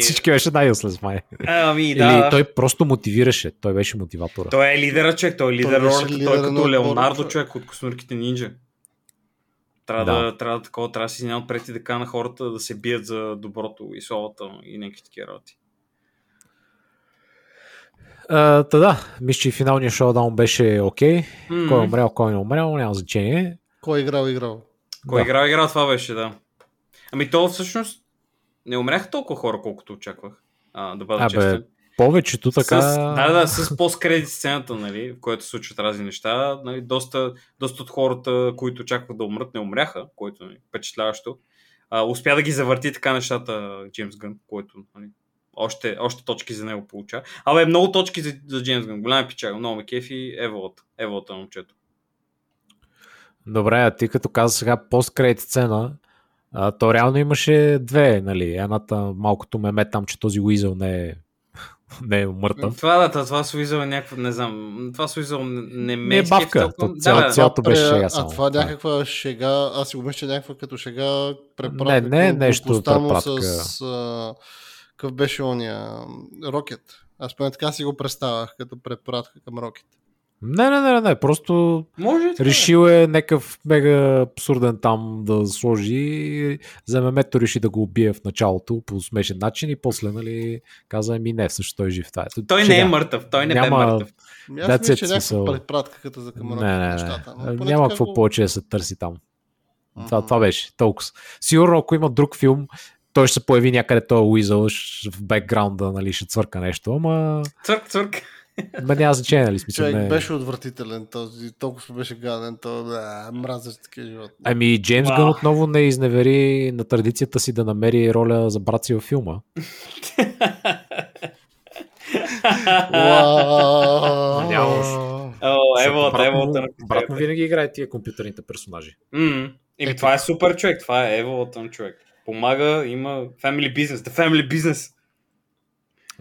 Всички беше най-юслес май. Ами, да. Или той просто мотивираше. Той беше мотиватора. Той е лидера, човек. Той е лидер ролята. Той е като Леонардо, човек от Космурките нинджа. Трябва да си няма отпред и да кана хората да се бият за доброто и словата и някакви такива работи. Та да, мисля, че финалният шоудаун беше окей. Кой е умрял, кой не е умрял, няма значение. Кой е играл. Кой играл, това беше, да. Ами то всъщност не умряха толкова хора, колкото очаквах. Да бъда честен. Повечето така... С пост-кредит сцената, нали, в която се случват разни неща. Нали, доста от хората, които очаквах да умрат, не умряха, което е впечатляващо. Успя да ги завърти така нещата Джеймс Гън, който, нали, още точки за него получава. Абе, много точки за Джеймс Гън. Голяма печага, много ме кефи. Еволата на момчето. Добре, а ти като каза сега пост-кредит сцена... то реално имаше две, нали, едната малкото меме там, че този Уизъл не е мъртъв. Това с Уизъл е някакво, не знам, това с Уизъл не е бавка, цялото беше шега само. А това някаква шега, аз си го мисля, че някаква като шега препратка. Не, нещо препратка. С къв беше ония, Рокет. Аз поне така си го представях, като препратка към Рокет. Не, просто решил е някакъв мега абсурден там да сложи. За мемето реши да го убие в началото по смешен начин и после, нали, каза ми не, всъщност той е жив. Той не е мъртъв, той не бе мъртъв. Аз мисля, че някаква препратка като за камерата на нещата. Няма какво повече да се търси там. Това беше толкова. Сигурно, ако има друг филм, той ще се появи някъде този Уизъл в бекграунда, нали, ще цвърка нещо, ама... Цвърк. Няма значение, нали, смисъл. Човек беше отвратителен този, толкова беше гаден, мразящ такива живот. Ами Джеймс Гън отново не изневери на традицията си да намери роля за брат си във филма. Брат му винаги играе тия компютърните персонажи. Това е супер човек, това е Еволатън човек. Помага, има family business, the family business.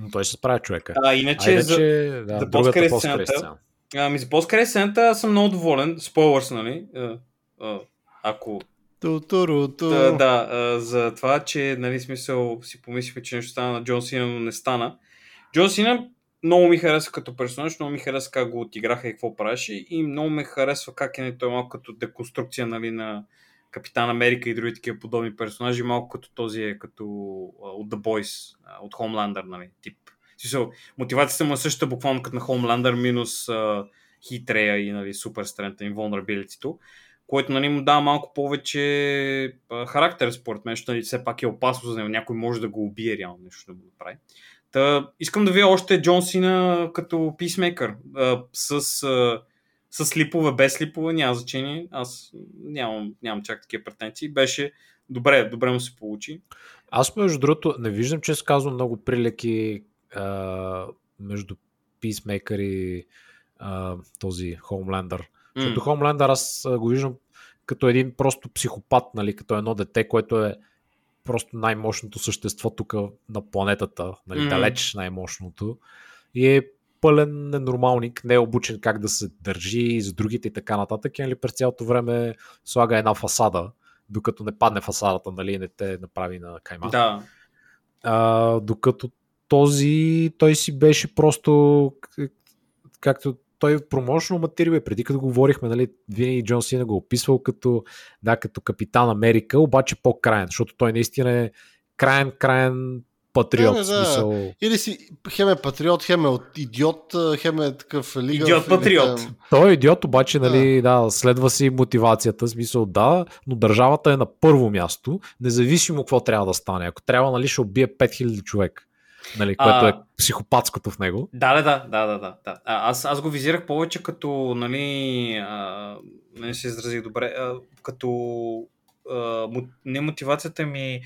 Но той ще се справя човека. Иначе за по-скрес сцената. За по-скрес сцената аз съм много доволен. Спойлърс, нали? Ако... за това, че, нали, смисъл си помислихме, че нещо стана на Джон Сина, но не стана. Джон Сина много ми харесва като персонаж, много ми харесва как го отиграха и какво правеше и много ме харесва как е той малко като деконструкция, нали, на Капитан Америка и други такива подобни персонажи, малко като този е като от The Boys, от Homelander, нали, тип. Мотивацията му е същата буквално като на Homelander, минус хитрея и, нали, супер стрента и vulnerability-то, което, нали, му дава малко повече характер според мен, защото, нали, все пак е опасно за него, някой може да го убие реално, нещо да го направи. Та, искам да видя още Джон Сина като Peacemaker, с липове, без липове, няма значение. Аз нямам чак такива претенции. Беше добре му се получи. Аз между другото не виждам, че се казвам много прилеки между Peacemaker и този Homelander. Защото Homelander аз го виждам като един просто психопат, нали, като едно дете, което е просто най-мощното същество тук на планетата, нали, далеч най-мощното. И е пълен ненормалник, не е обучен как да се държи с другите и така нататък, нали, през цялото време слага една фасада, докато не падне фасадата, нали, не те направи на кайма. Да. Докато този, той си беше просто както той промоушно материал, преди като говорихме, нали, винаги Джон Сина го описвал като, да, като Капитан Америка, обаче по-краен, защото той наистина е краен патриот. Да. Смисъл... Или си хем е патриот, хем е идиот, хем е такъв лига. Идиот-патриот. Хем... Той е идиот, обаче, нали, да, следва си мотивацията, смисъл да, но държавата е на първо място, независимо какво трябва да стане. Ако трябва, нали, ще убие 5000 човек. Нали, което е психопатското в него. Да. Аз го визирах повече като, нали, не се изразих добре, като не мотивацията ми,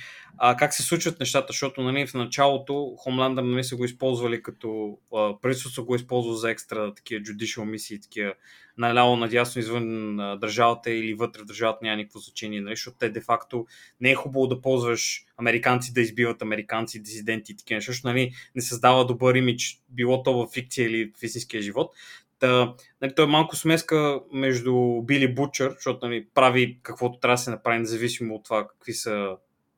как се случват нещата, защото, нали, в началото Хомланда, нали, са го използвали като правителството го използва за екстра такива judicial мисии, такива наляво надясно извън държавата или вътре в държавата няма никакво значение, нали, защото те де-факто не е хубаво да ползваш американци да избиват американци, дисиденти и такива, защото, нали, не създава добър имидж, било то в фикция или в истинския живот. Та, нали, той е малко смеска между Били Бучър, защото, нали, прави каквото трябва да се направи, независимо от това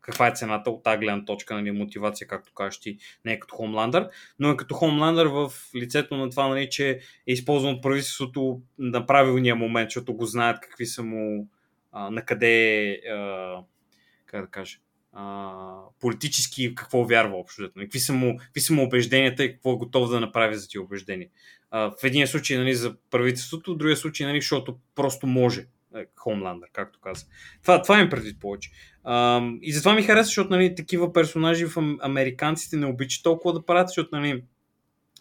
каква е цената от тази гледна точка, нали, мотивация, както кажеш ти, не е като Хомландър, но е като Хомландър в лицето на това, нали, че е използван от правителството на правилния момент, защото го знаят какви са му, накъде, как да кажа, политически какво вярва общо, какви са му убежденията и какво е готов да направи за тия убеждения. В единия случай, нали, за правителството, в другия случай, нали, защото просто може Хомландър, както каза. Това им предвид повече. И затова ми хареса, защото, нали, такива персонажи в американците не обичат толкова да правят, защото, нали,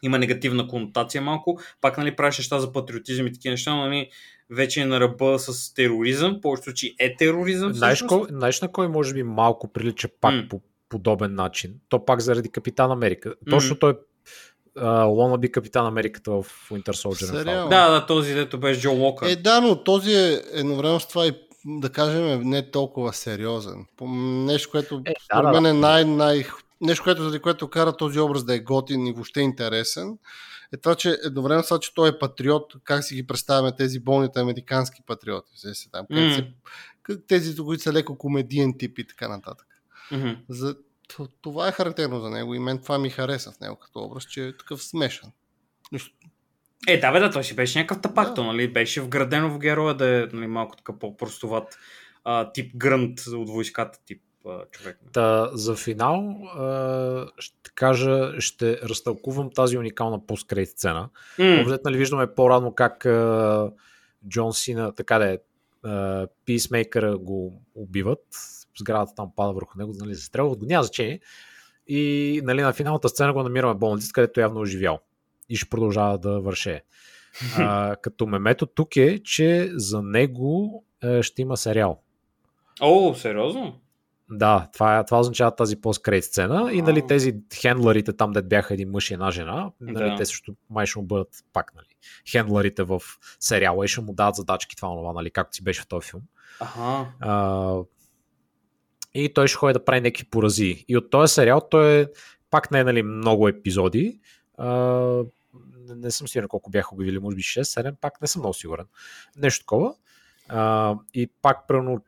има негативна конотация малко, пак, нали, правиш неща за патриотизъм и такива неща, но, нали, вече е на ръба с тероризъм, повечето че е тероризъм. Знаеш на кой може би малко прилича пак по подобен начин? То пак заради Капитан Америка. Точно той Лона би Капитан Америката в Winter Soldier. Да, този дето беше Джо Уокър. Да, но този е едновременно с това и, да кажем, не толкова сериозен. Нещо, което според мен е нещо, което, заради което кара този образ да е готин и въобще интересен, е това, че едновременно с това, че той е патриот, как си ги представяме тези болните американски патриоти, там, тези, които са леко комедиен тип и така нататък. Това е характерно за него и мен това ми хареса в него като образ, че е такъв смешен. Да, той си беше някакъв тапак, нали, беше вградено в героя да е, нали, малко така по-простоват тип грънт от войската тип. Та, за финал ще кажа, ще разтълкувам тази уникална посткредит сцена. Обзетно ли виждаме по-рано как Джон Сина, така да е, Писмейкъра го убиват, сградата там пада върху него, нали, застрелват го, няма значение. И, нали, на финалната сцена го намираме в болницата, където явно оживял и ще продължава да вършее. Като мемето тук е, че за него ще има сериал. О, сериозно? Да, това означава тази пост-крейт сцена и, нали, тези хендларите там, де бяха един мъж и една жена, нали, те също май ще му бъдат пак, нали, хендларите в сериала и ще му дадат задачки това, нали, както си беше в този филм. И той ще ходи да прави някакви порази. И от този сериал той пак не е, нали, много епизоди. Не съм сигурен колко бяха обявили, може би 6-7, пак не съм много сигурен. Нещо такова. И пак примерно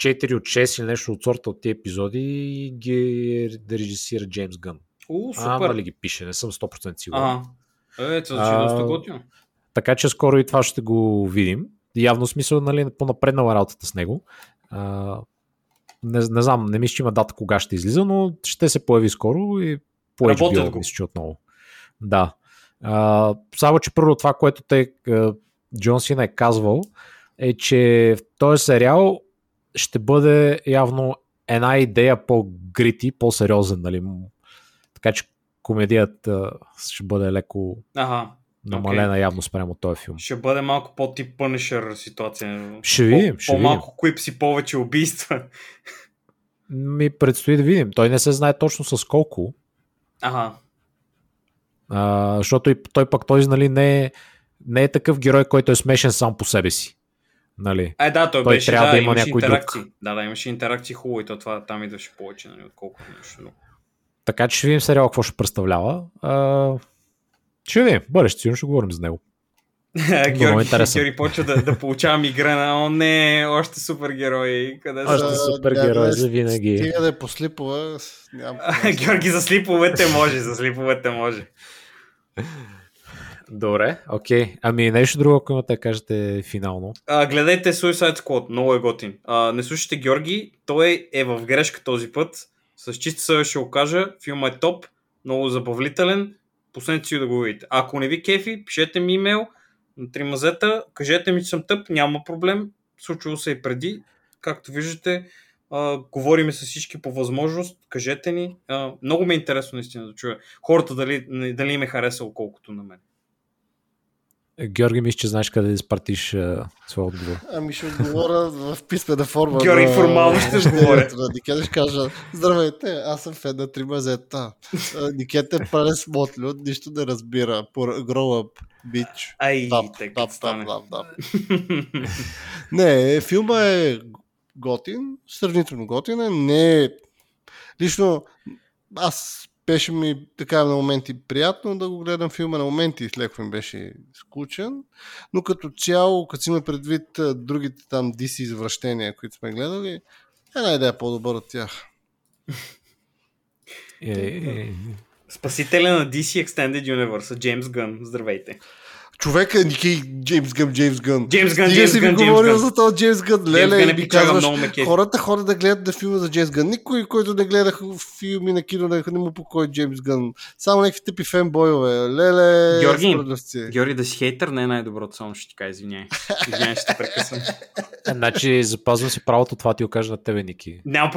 4 от 6 или нещо от сорта от тези епизоди ги режисира Джеймс Гън. Нали ги пише, не съм 100% сигурен. Така че скоро и това ще го видим. Явно смисъл, нали, по-напреднала работата с него. Не знам, не мисля, че има дата кога ще излиза, но ще се появи скоро и по HBO, мисля, че отново. Да. Само, че първо това, което Джон Сина е казвал, е, че в този сериал ще бъде явно една идея по-грити, по-сериозен, нали? Така че комедията ще бъде леко намалена явно спрямо този филм. Ще бъде малко по-тип Punisher ситуация. Ще видим. По-малко клипси, повече убийства. Ми предстои да видим. Той не се знае точно с колко. Защото и той, нали, не е такъв герой, който е смешен сам по себе си. Нали. Той беше, трябва да има някой друг. Имаше интеракции хубаво и това там идваше повече, нали, отколкото нещо. Така че ще видим сериал какво ще представлява. Ще видим, бъдеще, сигурно ще говорим за него. Георги почва да получава мигрена. О, не, още супергерои. Къде са? Още супергерои за винаги. Стига да е по слипове. Георги, за слиповете може. За слиповете може. Добре, окей. Ами нещо друго, ако имате, кажете финално. Гледайте Suicide Squad, много е готин. Не слушайте Георги, той е в грешка този път. С чиста съвест ще го кажа, филмът е топ, много забавлителен. Последните си да го видите. Ако не ви кефи, пишете ми имейл на Тримазета, кажете ми, че съм тъп, няма проблем. Случвало се и преди. Както виждате, говориме с всички по възможност. Кажете ни. Много ме е интересно наистина да чуя хората дали им е харесало колкото на мен. Георги, мисля, че знаеш къде да изпратиш своя отговор. Ами ще отговоря в писмена форма. Георги, формално ще отговоря. Никет ще кажа, здравейте, аз съм фен на Тримазета. Никет е парен смотлют, нищо не разбира. Grow up, bitch. Ай, така стане. Не, филма е готин, сравнително готин е. Не, лично аз беше ми така на моменти приятно да го гледам филма, на моменти леко ми беше скучен, но като цяло, като си има предвид другите там DC извращения, които сме гледали, една идея по-добър от тях. Спасителя на DC Extended Universe, Джеймс Гън, здравейте. Човека Ники Джеймс Гън. Ние си ми говорил за този Джеймс Гън. Леле, ми казваш, хората ходят да гледат на филма за Джеймс Гън. Никой, който не гледа филми на кино, не му покой Джеймс Гън. Само някакви тъпи фенбойове. Леле, Георги, да си хейтър не е най-доброто, само ще ти кажа, извиняй. Извиняй, ще прекъсвам. Значи запазвам си правото, това ти го кажа на тебе, Ники. Няма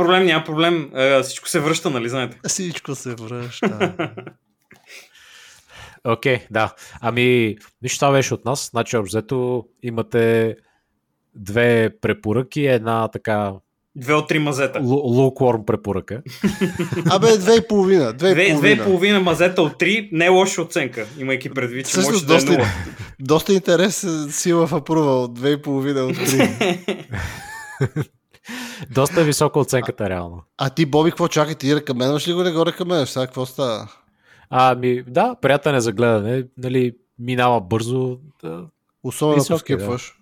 проблем. Всичко се връща, нали знаете? Всичко се връща. Окей, да. Ами, нищо, това беше от нас. Значи, обзето имате две препоръки, една така... Две от три мазета. Лукворм препоръка. Абе, две и половина мазета от три, не е лоша оценка, имайки предвид, че може да е нула. Доста интересен силов апрувал, 2,5 от 3. Доста висока оценката, реално. А ти, Боби, какво чакай? Ти ръкаменваш ли го, не го ръкаменваш? Сега какво става? Ами, да, приятен е за гледане, нали, минава бързо. Да. Особено ако скипваш.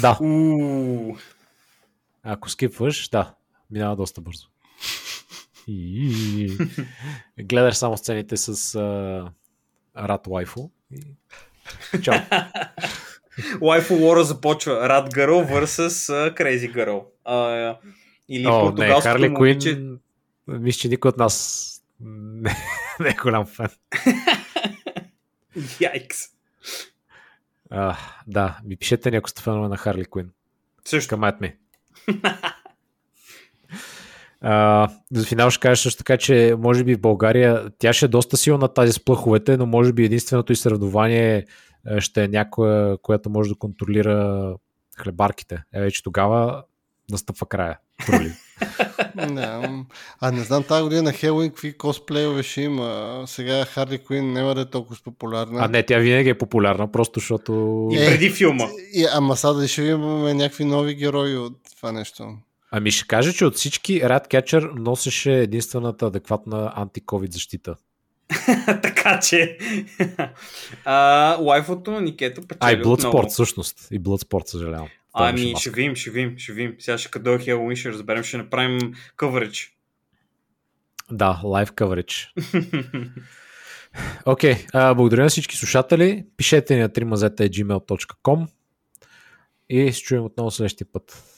Да. Ако скипваш, да, минава доста бързо. Гледаш само сцените с Рад Лайфо. Чао. Лайфо Лора започва. Рад Гърл vs Крейзи Гърл. Или португалското Харли момиче. Куин, мисля, че никой от нас не е голям фен. Яйкс. Да, ми пишете някои сте фенове на Харли Куин. Също. Камат ми. За финал ще кажа също така, че може би в България тя ще е доста силна тази с плъховете, но може би единственото и съревнование ще е някоя, която може да контролира хлебарките. Вече тогава настъпва края. А не знам тази година на Хелуин какви косплейове ще има. Сега Харли Куин няма да е толкова популярна. А не, тя винаги е популярна, просто защото... И преди филма. Ама сега ще имаме някакви нови герои от това нещо. Ами ще кажа, че от всички Рад Кетчър носеше единствената адекватна анти-ковид защита. Така че лайфото на Никето печели отново. А и Bloodsport всъщност. И Bloodsport, съжалявам. Ами, ще видим. Сега ще къде е Хелоуин, ще разберем, ще направим coverage. Да, live coverage. Окей, благодаря на всички слушатели. Пишете ни на trimazeta@gmail.com и се чуем отново следващия път.